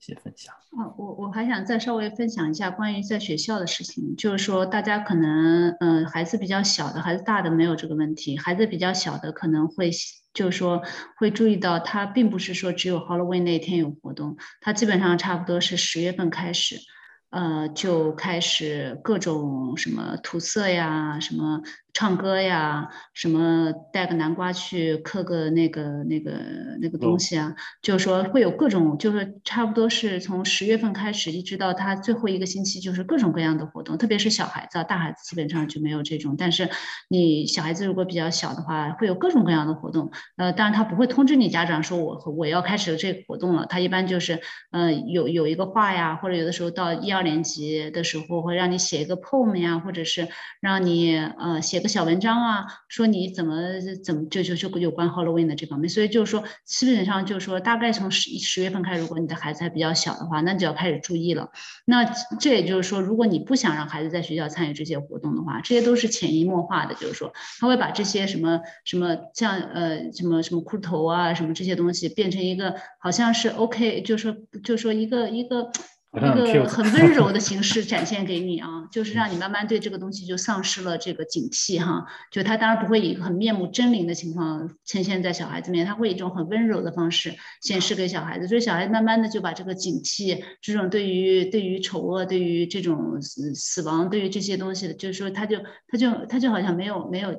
谢谢分享。哦、我, 我还想再稍微分享一下关于在学校的事情，就是说大家可能呃孩子比较小的，孩子大的没有这个问题，孩子比较小的可能会就是说会注意到他并不是说只有 Halloween 那天有活动，他基本上差不多是十月份开始。呃，就开始各种什么涂色呀，什么唱歌呀，什么带个南瓜去嗑个那个那个那个东西啊，嗯、就是说会有各种，就是差不多是从十月份开始一直到他最后一个星期，就是各种各样的活动，特别是小孩子啊，大孩子基本上就没有这种，但是你小孩子如果比较小的话，会有各种各样的活动，呃，当然他不会通知你家长说我我要开始这个活动了，他一般就是呃有有一个画呀，或者有的时候到一二年级的时候会让你写一个 poem 呀，或者是让你呃写个小文章啊，说你怎么怎么就就就有关 Halloween 的这方面，所以就是说基本上就是说大概从十十月份开始，如果你的孩子还比较小的话，那就要开始注意了。那这也就是说，如果你不想让孩子在学校参与这些活动的话，这些都是潜移默化的，就是说他会把这些什么什么像呃什么什么裤头啊什么这些东西变成一个好像是 OK， 就说就说一个一个。一个很温柔的形式展现给你啊，就是让你慢慢对这个东西就丧失了这个警惕哈。就他当然不会以很面目狰狞的情况呈现在小孩子面前，他会以一种很温柔的方式显示给小孩子，所以小孩子慢慢的就把这个警惕，这种对于对于丑恶、对于这种死亡、对于这些东西的，就是说他就他就他就好像没有没有。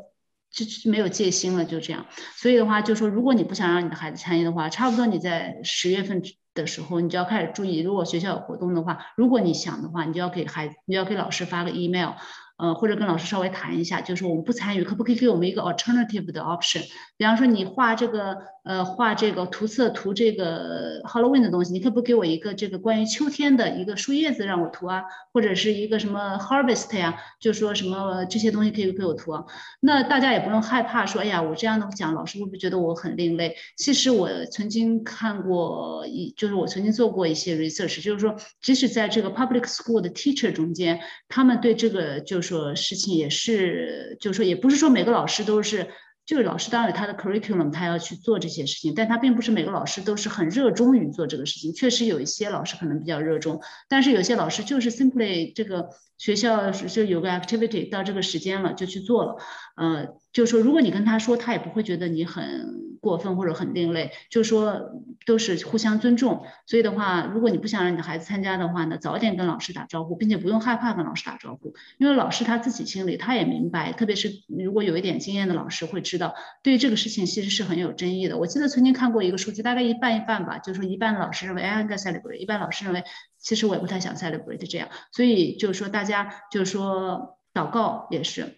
就是没有戒心了，就这样。所以的话，就说如果你不想让你的孩子参与的话，差不多你在十月份的时候，你就要开始注意。如果学校有活动的话，如果你想的话，你就要给孩子，你就要给老师发个 email。呃，或者跟老师稍微谈一下，就是我们不参与，可不可以给我们一个 alternative 的 option？ 比方说你画这个，呃，画这个涂色涂这个 Halloween 的东西，你可不可以给我一个这个关于秋天的一个树叶子让我涂啊，或者是一个什么 harvest 呀，就说什么这些东西可以给我涂啊。那大家也不用害怕说，哎呀，我这样的讲，老师会不会觉得我很另类？其实我曾经看过，就是我曾经做过一些 research， 就是说，即使在这个 public school 的 teacher 中间，他们对这个就是。说事情也是，就是说也不是说每个老师都是，就是老师当然有他的 curriculum， 他要去做这些事情，但他并不是每个老师都是很热衷于做这个事情。确实有一些老师可能比较热衷，但是有些老师就是 simply 这个学校就有个 activity 到这个时间了就去做了，呃，就说如果你跟他说，他也不会觉得你很过分或者很另类，就说都是互相尊重。所以的话，如果你不想让你的孩子参加的话呢，早点跟老师打招呼，并且不用害怕跟老师打招呼，因为老师他自己心里他也明白，特别是如果有一点经验的老师会知道，对于这个事情其实是很有争议的。我记得曾经看过一个数据，大概一半一半吧，就是说一半的老师认为哎应该 celebrate， 一半老师认为其实我也不太想 celebrate 这样。所以就是说大家就是说祷告也是。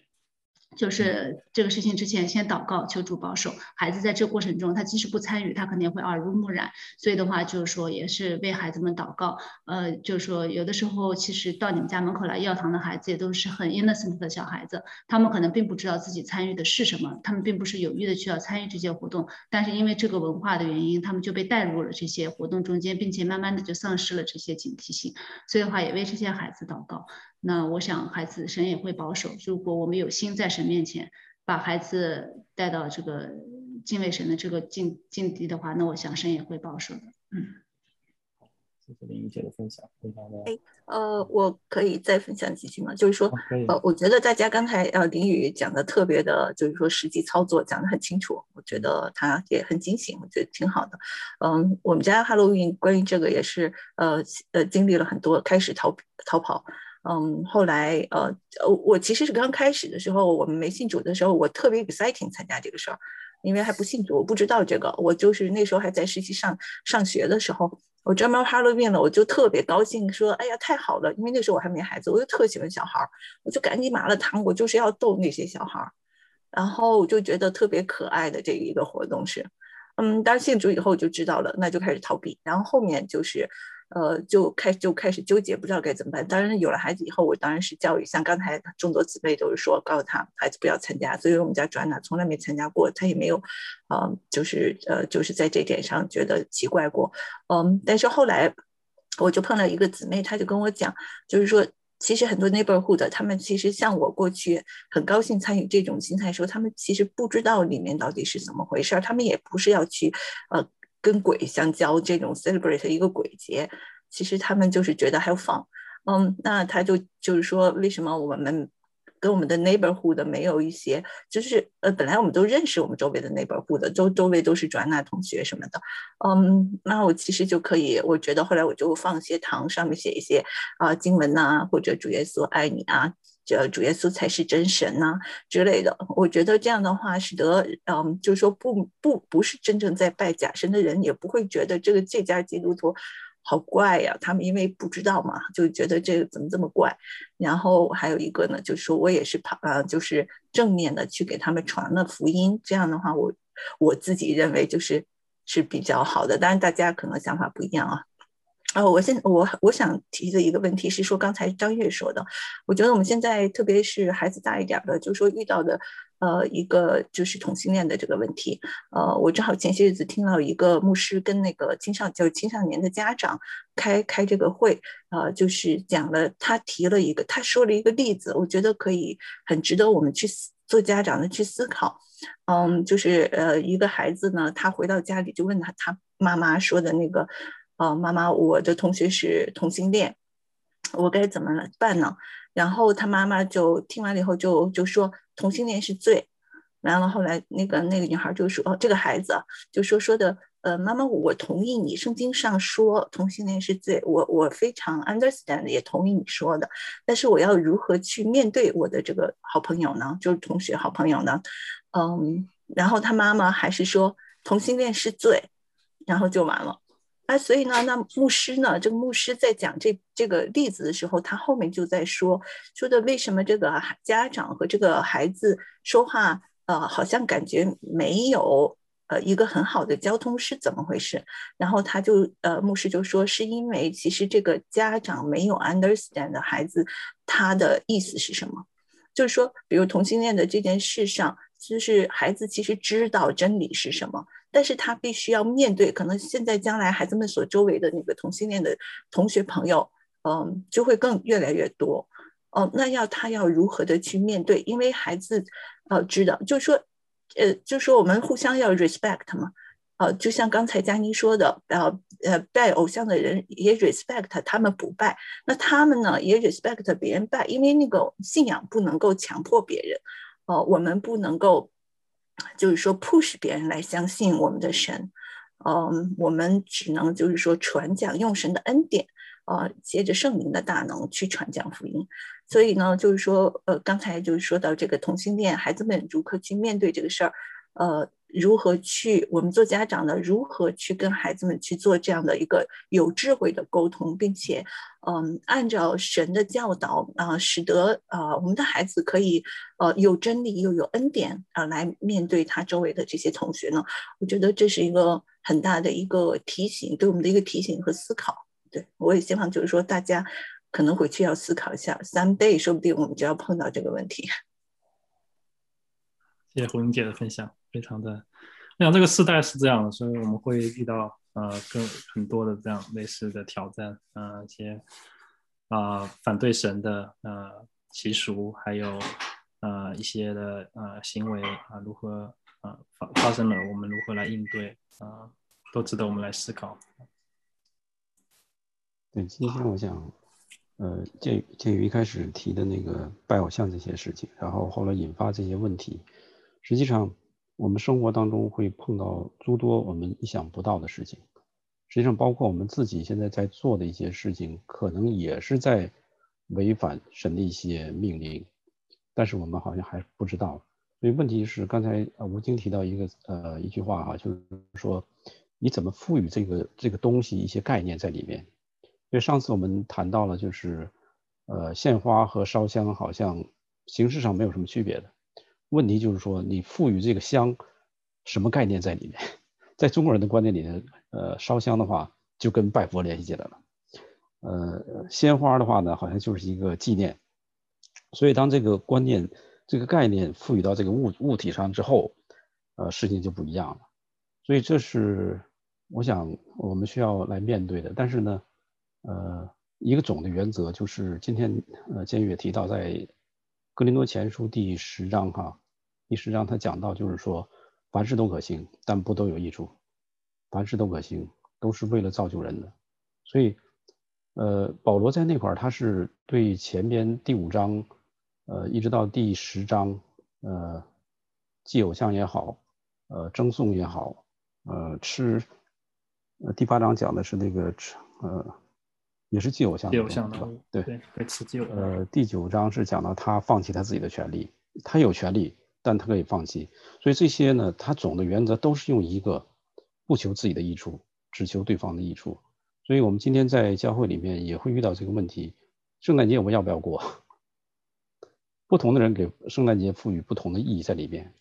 就是这个事情之前先祷告求主保守，孩子在这过程中他即使不参与他肯定会耳濡目染，所以的话就是说也是为孩子们祷告。呃，就是说有的时候其实到你们家门口来要糖的孩子也都是很 innocent 的小孩子，他们可能并不知道自己参与的是什么，他们并不是有意的去要参与这些活动，但是因为这个文化的原因他们就被带入了这些活动中间，并且慢慢的就丧失了这些警惕性，所以的话也为这些孩子祷告。那我想孩子神也会保守，如果我们有心在神面前把孩子带到这个敬畏神的这个境境地的话，那我想神也会保守的。嗯，谢谢林怡姐的分享，非常的。哎，呃，我可以再分享几句吗？就是说，呃，我觉得大家刚才呃林宇讲的特别的，就是说实际操作讲得很清楚，我觉得他也很警醒，我觉得挺好的。嗯，我们家 Halloween 关于这个也是呃呃经历了很多，开始逃逃跑。嗯，后来呃，我其实是刚开始的时候，我们没信主的时候，我特别 exciting 参加这个事儿，因为还不信主，我不知道这个，我就是那时候还在实习上上学的时候，我专门 Halloween 了，我就特别高兴，说哎呀太好了，因为那时候我还没孩子，我就特喜欢小孩，我就赶紧买了糖，我就是要逗那些小孩，然后我就觉得特别可爱的这一个活动是，嗯，当信主以后就知道了，那就开始逃避，然后后面就是。呃，就开就开始纠结，不知道该怎么办。当然有了孩子以后，我当然是教育，像刚才众多姊妹都是说，告诉他孩子不要参加。所以我们家转娜从来没参加过，她也没有，呃，就是呃，就是在这点上觉得奇怪过。嗯，但是后来我就碰到一个姊妹，她就跟我讲，就是说，其实很多 neighborhood 他们其实像我过去很高兴参与这种心态的时候，他们其实不知道里面到底是怎么回事，他们也不是要去呃。跟鬼相交这种 celebrate 一个鬼节，其实他们就是觉得还有 fun。 嗯，那他就就是说为什么我们跟我们的 neighborhood 没有一些就是呃本来我们都认识我们周围的 neighborhood， 周周围都是转娜同学什么的。嗯，那我其实就可以，我觉得后来我就放些糖，上面写一些啊、呃、经文啊，或者主耶稣爱你啊，呃主耶稣才是真神啊之类的。我觉得这样的话使得嗯就是说不不不是真正在拜假神的人也不会觉得这个这家基督徒好怪呀、啊、他们因为不知道嘛，就觉得这个怎么这么怪。然后还有一个呢，就是说我也是呃就是正面的去给他们传了福音，这样的话我我自己认为就是是比较好的，当然大家可能想法不一样啊。哦、我, 现我, 我想提的一个问题是说刚才张悦说的，我觉得我们现在特别是孩子大一点的，就是说遇到的呃一个就是同性恋的这个问题。呃我正好前些日子听到一个牧师跟那个青少就是青少年的家长开开这个会，呃就是讲了他提了一个他说了一个例子，我觉得可以很值得我们去做家长的去思考。嗯就是呃一个孩子呢，他回到家里就问他他妈妈说的那个呃，妈妈，我的同学是同性恋，我该怎么办呢？然后他妈妈就听完了以后就就说同性恋是罪。然后后来那个那个女孩就说，哦，这个孩子就说说的，呃，妈妈，我同意你，圣经上说同性恋是罪，我我非常 understand， 也同意你说的，但是我要如何去面对我的这个好朋友呢？就是同学好朋友呢？嗯，然后他妈妈还是说同性恋是罪，然后就完了。啊，所以呢，那牧师呢，这个牧师在讲这这个例子的时候，他后面就在说说的为什么这个家长和这个孩子说话，呃，好像感觉没有呃一个很好的交通是怎么回事？然后他就呃，牧师就说是因为其实这个家长没有 understand 孩子他的意思是什么，就是说，比如同性恋的这件事上，就是孩子其实知道真理是什么。但是他必须要面对可能现在将来孩子们所周围的那个同性恋的同学朋友，嗯，就会更越来越多，哦，那要他要如何的去面对？因为孩子呃知道，就是说呃就是说我们互相要 respect 嘛，呃就像刚才佳妮说的，呃呃拜偶像的人也 respect 他们不拜，那他们呢也 respect 别人拜，因为那个信仰不能够强迫别人，哦、呃，我们不能够。就是说 push 别人来相信我们的神，嗯，我们只能就是说传讲用神的恩典，呃，借着圣灵的大能去传讲福音。所以呢，就是说，呃，刚才就是说到这个同性恋，孩子们如何去面对这个事儿，呃，如何去我们做家长的如何去跟孩子们去做这样的一个有智慧的沟通，并且，嗯，按照神的教导啊、呃，使得啊、呃、我们的孩子可以呃有真理又有恩典啊、呃、来面对他周围的这些同学呢，我觉得这是一个很大的一个提醒，对我们的一个提醒和思考。对，我也希望就是说大家可能回去要思考一下 ，someday 说不定我们就要碰到这个问题。谢谢胡英姐的分享。非常的，那这个世代是这样的，所以我们会遇到呃更很多的这样类似的挑战，呃一些呃反对神的呃习俗，还有呃一些的呃行为啊、呃、如何呃发生了，我们如何来应对啊、呃，都值得我们来思考。对，今天我想呃鉴于鉴于一开始提的那个拜偶像这些事情，然后后来引发这些问题，实际上。我们生活当中会碰到诸多我们意想不到的事情，实际上包括我们自己现在在做的一些事情，可能也是在违反神的一些命令，但是我们好像还不知道。所以问题是，刚才吴京提到一个呃一句话啊，就是说你怎么赋予这个这个东西一些概念在里面。因为上次我们谈到了，就是呃献花和烧香好像形式上没有什么区别的。问题就是说，你赋予这个香什么概念在里面？在中国人的观念里呢，呃，烧香的话就跟拜佛联系起来了，呃，鲜花的话呢，好像就是一个纪念。所以，当这个观念、这个概念赋予到这个物物体上之后，呃，事情就不一样了。所以，这是我想我们需要来面对的。但是呢，呃，一个总的原则就是，今天呃，建宇也提到在。哥林多前书第十章哈，第十章他讲到就是说，凡事都可行，但不都有益处；凡事都可行，都是为了造就人的。所以，呃，保罗在那块儿他是对前边第五章，呃，一直到第十章，呃，祭偶像也好，呃，争讼也好，呃，吃，呃，第八章讲的是那个，呃，也是既有相的，对对对，此既有。呃，第九章是讲到他放弃他自己的权利，他有权利，但他可以放弃。所以这些呢，他总的原则都是用一个不求自己的益处，只求对方的益处。所以我们今天在教会里面也会遇到这个问题：圣诞节我们要不要过？不同的人给圣诞节赋予不同的意义在里面。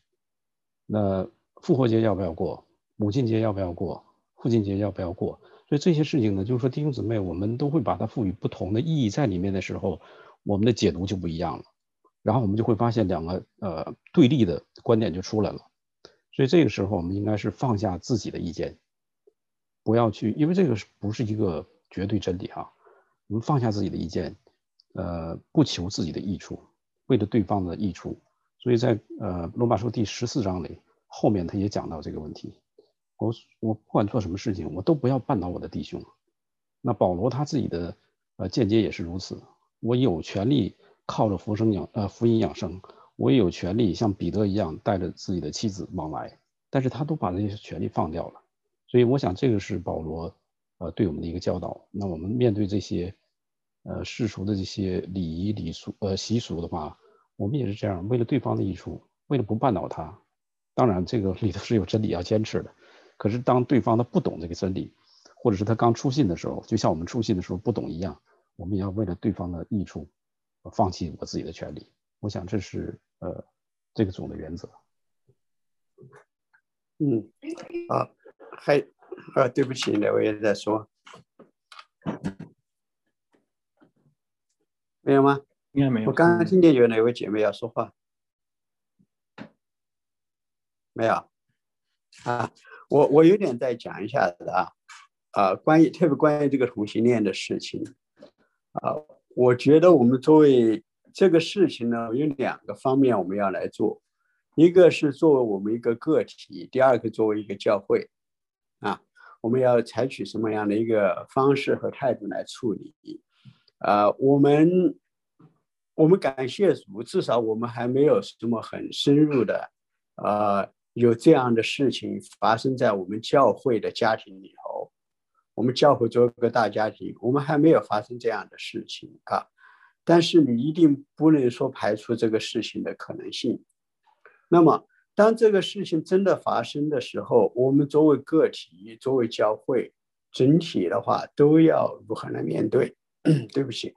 那复活节要不要过？母亲节要不要过？父亲节要不要过？所以这些事情呢，就是说弟兄姊妹，我们都会把它赋予不同的意义在里面的时候，我们的解读就不一样了。然后我们就会发现两个呃对立的观点就出来了。所以这个时候我们应该是放下自己的意见，不要去，因为这个不是一个绝对真理啊。我们放下自己的意见，呃，不求自己的益处，为了对方的益处。所以在呃罗马书第十四章里，后面他也讲到这个问题。我我不管做什么事情，我都不要绊倒我的弟兄。那保罗他自己的呃见解也是如此。我有权利靠着福生养呃福音养生，我也有权利像彼得一样带着自己的妻子往来，但是他都把这些权利放掉了。所以我想这个是保罗呃对我们的一个教导。那我们面对这些呃世俗的这些礼仪礼俗呃习俗的话，我们也是这样，为了对方的益处，为了不绊倒他。当然这个里头是有真理要坚持的。可是当对方他不懂这个真理，或者是他刚出信的时候，就像我们出信的时候不懂一样，我们也要为了对方的益处放弃我自己的权利。我想这是呃这个总的原则。嗯啊还啊对不起，两位在说没有吗？应该没有。我刚刚听见有哪位姐妹要说话？没有啊。我我有点再讲一下的啊，啊，关于特别关于这个同性恋的事情，啊，我觉得我们作为这个事情呢，有两个方面我们要来做，一个是作为我们一个个体，第二个作为一个教会，啊，我们要采取什么样的一个方式和态度来处理？啊，我们我们感谢主，至少我们还没有什么很深入的，啊。有这样的事情发生在我们教会的家庭里头，我们教会作为一个大家庭，我们还没有发生这样的事情啊。但是你一定不能说排除这个事情的可能性。那么，当这个事情真的发生的时候，我们作为个体、作为教会整体的话，都要如何来面对？对不起，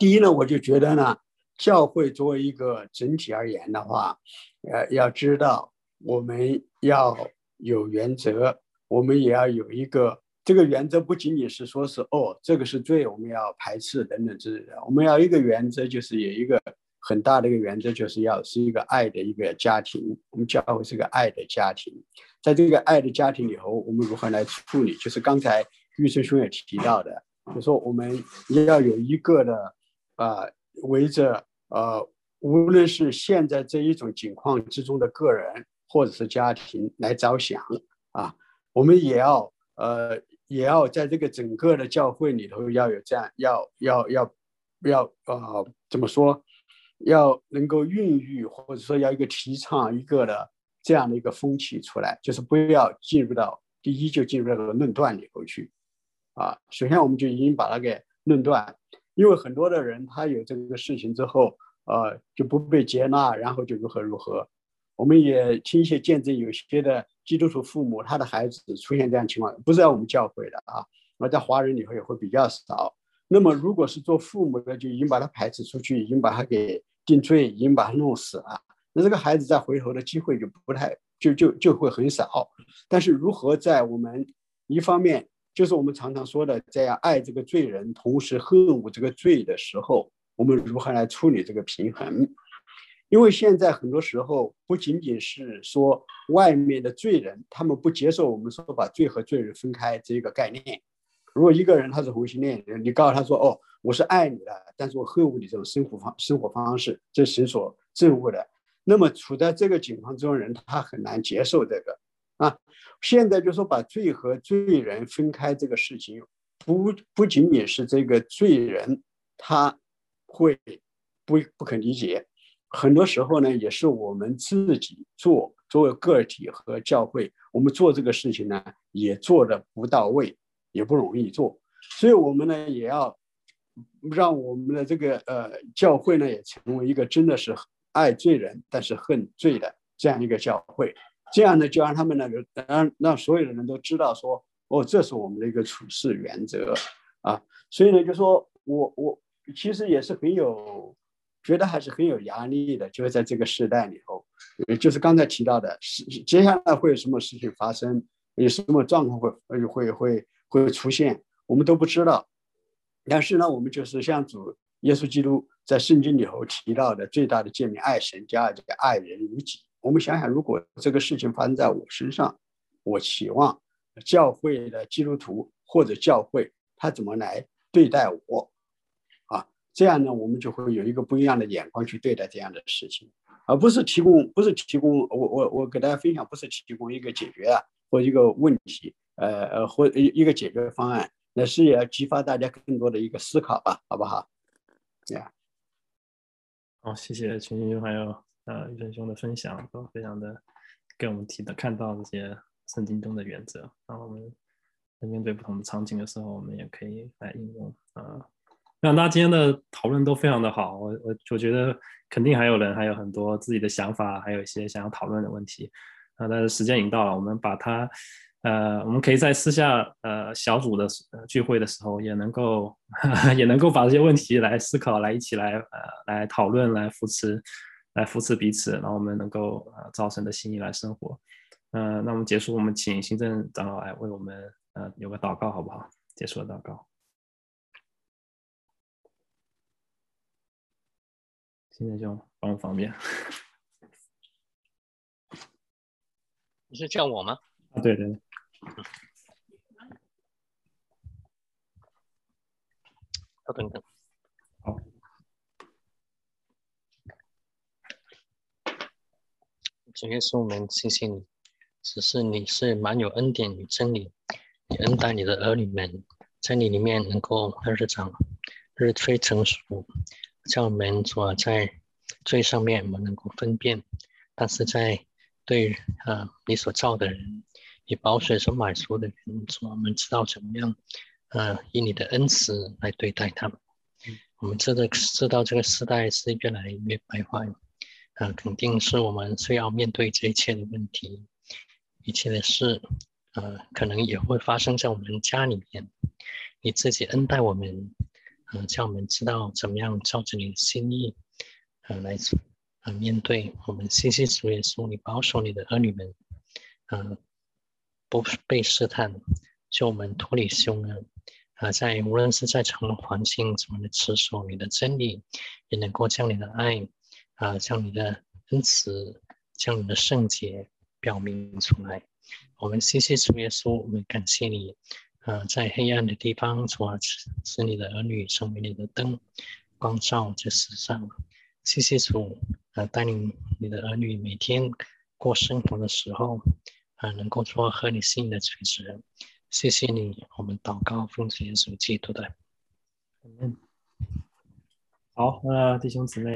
第一呢，我就觉得呢。教会作为一个整体而言的话，呃，要知道我们要有原则，我们也要有一个这个原则，不仅仅是说是哦，这个是罪，我们要排斥等等之类的。我们要一个原则，就是有一个很大的一个原则，就是要是一个爱的一个家庭。我们教会是个爱的家庭，在这个爱的家庭里头，我们如何来处理？就是刚才玉生兄也提到的，就说我们要有一个的啊、呃，围着。呃，无论是现在这一种情况之中的个人或者是家庭来着想啊，我们也要呃，也要在这个整个的教会里头要有这样，要要要要呃，怎么说？要能够孕育或者说要一个提倡一个的这样的一个风气出来，就是不要进入到第一就进入到论断里头去啊。首先我们就已经把它给论断。因为很多的人他有这个事情之后，呃，就不被接纳，然后就如何如何。我们也听一些见证，有些的基督徒父母他的孩子出现这样情况，不是在我们教会的啊，而在华人里头也会比较少。那么如果是做父母的，就已经把他排斥出去，已经把他给定罪，已经把他弄死了。那这个孩子再回头的机会就不太就就就会很少。但是如何在我们一方面。就是我们常常说的这样爱这个罪人同时恨恶这个罪的时候，我们如何来处理这个平衡？因为现在很多时候不仅仅是说外面的罪人，他们不接受我们说把罪和罪人分开这个概念。如果一个人他是同性恋人，你告诉他说哦，我是爱你的，但是我恨恶你这种生活方生活方式，这是神所憎恶的。那么处在这个情况中的人，他很难接受这个啊。现在就说把罪和罪人分开这个事情，不不仅仅是这个罪人他会不不肯理解，很多时候呢也是我们自己做作为个体和教会，我们做这个事情呢也做的不到位，也不容易做。所以我们呢也要让我们的这个呃教会呢也成为一个真的是爱罪人但是恨罪的这样一个教会，这样呢就让他们呢让让所有的人都知道说哦，这是我们的一个处事原则啊。所以呢就说我我其实也是很有觉得还是很有压力的，就是在这个时代里头，就是刚才提到的接下来会有什么事情发生，有什么状况会会会会出现我们都不知道，但是呢我们就是像主耶稣基督在圣经里头提到的最大的诫命，爱神加爱人如己。我们想想如果这个事情发生在我身上，我期望教会的基督徒或者教会他怎么来对待我啊？这样呢我们就会有一个不一样的眼光去对待这样的事情，而不是提供不是提供我我我给大家分享不是提供一个解决啊或一个问题呃呃或一个解决方案，那是也要激发大家更多的一个思考吧，好不好？对啊。好，谢谢群星兄还有呃玉成兄的分享，都非常的给我们提到看到这些圣经中的原则，然后我们面对不同的场景的时候，我们也可以来应用啊。那大家今天的讨论都非常的好，我我我觉得肯定还有人还有很多自己的想法，还有一些想要讨论的问题。那但是时间已经到了，我们把它。呃，我们可以在私下呃小组的、呃、聚会的时候，也能够呵呵也能够把这些问题来思考，来一起来呃来讨论，来扶持，来扶持彼此，然后我们能够呃照神的心意来生活。呃，那我们结束，我们请行政长老来为我们呃有个祷告，好不好？结束的祷告。行政兄，帮我方便。你是叫我吗？啊，对对。稍等等。好。主耶稣，我们谢谢你，只是你是满有恩典与真理，你恩待你的儿女们，在你里面能够日长日推成熟，叫我们主啊在最上面我们能够分辨，但是在对啊、呃、你所造的人。以保水所买赎的人，主，我们知道怎么样，呃，以你的恩慈来对待他们。我们知道，知道这个时代是越来越败坏，呃，肯定是我们需要面对这一切的问题，一切的事，呃，可能也会发生在我们家里面。你自己恩待我们，呃，叫我们知道怎么样照着你的心意，呃，来，呃，面对我们。谢谢主耶稣，你保守你的儿女们，呃。不被试探，就我们脱离凶恶啊，在无论是在什么环境，怎么的持守你的真理，也能够将你的爱啊，将你的恩慈，将你的圣洁表明出来。我们谢谢主耶稣，我们感谢你啊，在黑暗的地方，主啊，使你的儿女成为你的灯，光照这世上。谢谢主啊，带领你的儿女每天过生活的时候。啊，能够做合你心意的垂直，谢谢你，我们祷告奉耶稣基督的。好，那弟兄姊妹。